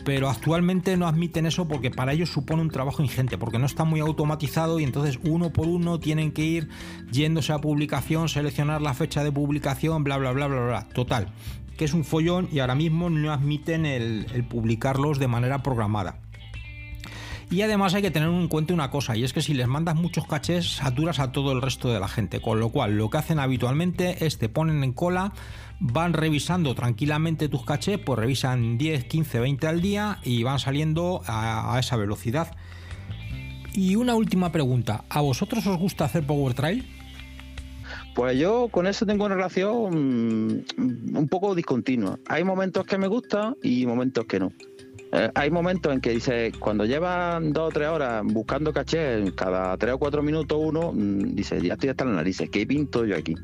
Pero actualmente no admiten eso porque para ellos supone un trabajo ingente, porque no está muy automatizado y entonces uno por uno tienen que ir yéndose a publicación, seleccionar la fecha de publicación, bla, bla, bla, bla, bla. Total, que es un follón y ahora mismo no admiten el, el publicarlos de manera programada. Y además hay que tener en cuenta una cosa, y es que si les mandas muchos cachés saturas a todo el resto de la gente, con lo cual lo que hacen habitualmente es te ponen en cola, van revisando tranquilamente tus cachés, pues revisan diez, quince, veinte al día y van saliendo a, a esa velocidad. Y una última pregunta, ¿a vosotros os gusta hacer Power Trail? Pues yo con eso tengo una relación un poco discontinua. Hay momentos que me gusta y momentos que no. Eh, hay momentos en que dices, cuando llevan dos o tres horas buscando caché, cada tres o cuatro minutos uno, mmm, dices, ya estoy hasta las narices, ¿qué pinto yo aquí?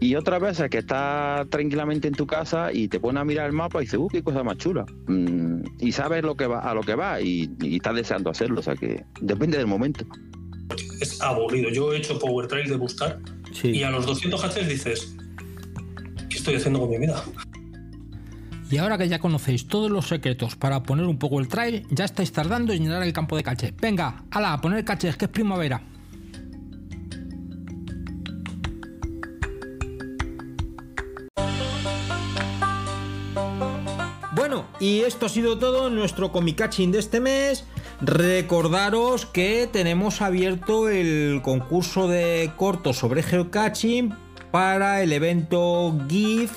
Y otras veces que estás tranquilamente en tu casa y te pones a mirar el mapa y dices, uh, qué cosa más chula. Mm, y sabes lo que va, a lo que va y, y estás deseando hacerlo, o sea que depende del momento. Es aburrido. Yo he hecho Power Trail de buscar, sí. Y a los doscientos cachés dices, ¿qué estoy haciendo con mi vida? Y ahora que ya conocéis todos los secretos para poner un poco el trail, ya estáis tardando en llenar el campo de cachés. Venga, ala, a poner cachés, que es primavera. Bueno, y esto ha sido todo nuestro ComiCaching de este mes. Recordaros que tenemos abierto el concurso de cortos sobre geocaching para el evento GIF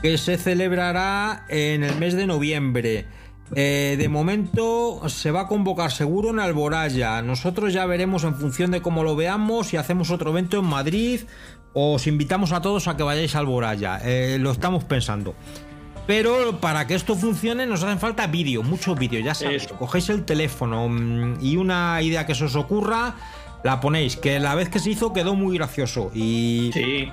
que se celebrará en el mes de noviembre. Eh, de momento se va a convocar seguro en Alboraya. Nosotros ya veremos en función de cómo lo veamos si hacemos otro evento en Madrid. Os invitamos a todos a que vayáis a Alboraya. Eh, lo estamos pensando. Pero para que esto funcione nos hacen falta vídeos, muchos vídeos, ya sabéis. Eso. Cogéis el teléfono y una idea que se os ocurra, la ponéis, que la vez que se hizo quedó muy gracioso y, sí.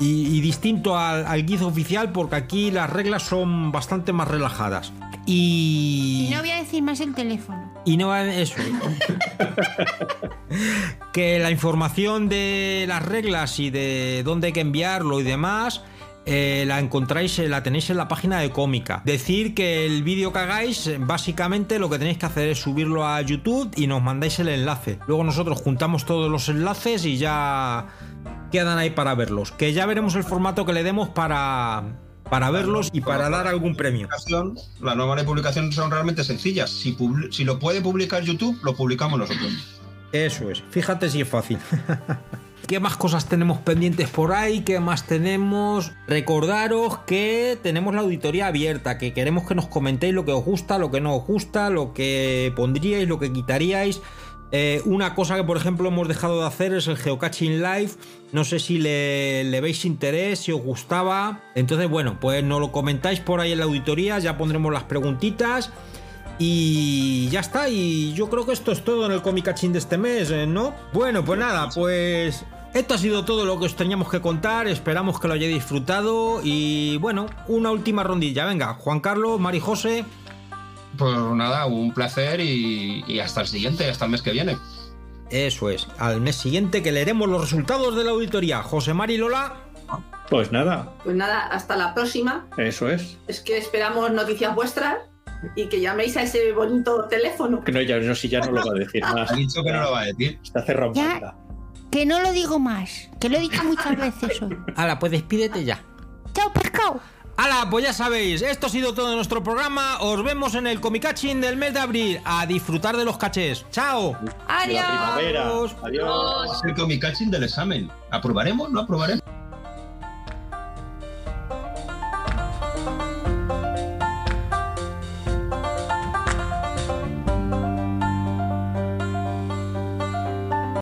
y, y distinto al, al GIF oficial, porque aquí las reglas son bastante más relajadas. Y, y no voy a decir más el teléfono. Y no eso. Que la información de las reglas y de dónde hay que enviarlo y demás... Eh, la encontráis, la tenéis en la página de Cómica. Decir que el vídeo que hagáis, básicamente lo que tenéis que hacer es subirlo a YouTube y nos mandáis el enlace. Luego nosotros juntamos todos los enlaces y ya quedan ahí para verlos. Que ya veremos el formato que le demos para, para verlos y para dar algún premio. La nueva de publicación son realmente sencillas. Si, pub- si lo puede publicar YouTube, lo publicamos nosotros. Eso es. Fíjate si es fácil. ¿Qué más cosas tenemos pendientes por ahí? ¿Qué más tenemos? Recordaros que tenemos la auditoría abierta, que queremos que nos comentéis lo que os gusta, lo que no os gusta, lo que pondríais, lo que quitaríais. Eh, una cosa que, por ejemplo, hemos dejado de hacer es el Geocaching Live. No sé si le, le veis interés, si os gustaba. Entonces, bueno, pues nos lo comentáis por ahí en la auditoría, ya pondremos las preguntitas. Y ya está, y yo creo que esto es todo en el ComiCaching de este mes, ¿no? Bueno, pues nada, pues esto ha sido todo lo que os teníamos que contar. Esperamos que lo hayáis disfrutado. Y bueno, una última rondilla. Venga, Juan Carlos, Mari José. Pues nada, un placer y, y hasta el siguiente, hasta el mes que viene. Eso es, al mes siguiente que leeremos los resultados de la auditoría. Josemari, Lola. Pues nada. Pues nada, hasta la próxima. Eso es. Es que esperamos noticias vuestras. Y que llaméis a ese bonito teléfono. Que no, ya no, si ya no lo va a decir más. Ha dicho que no lo va a decir. Está cerrado. Que no lo digo más. Que lo he dicho muchas veces hoy. Hala, pues despídete ya. Chao, pescado. Hala, pues ya sabéis. Esto ha sido todo nuestro programa. Os vemos en el ComiCaching del mes de abril. A disfrutar de los cachés. Chao. Adiós. La primavera. Adiós. Adiós. El ComiCaching del examen. ¿Aprobaremos? ¿No aprobaremos?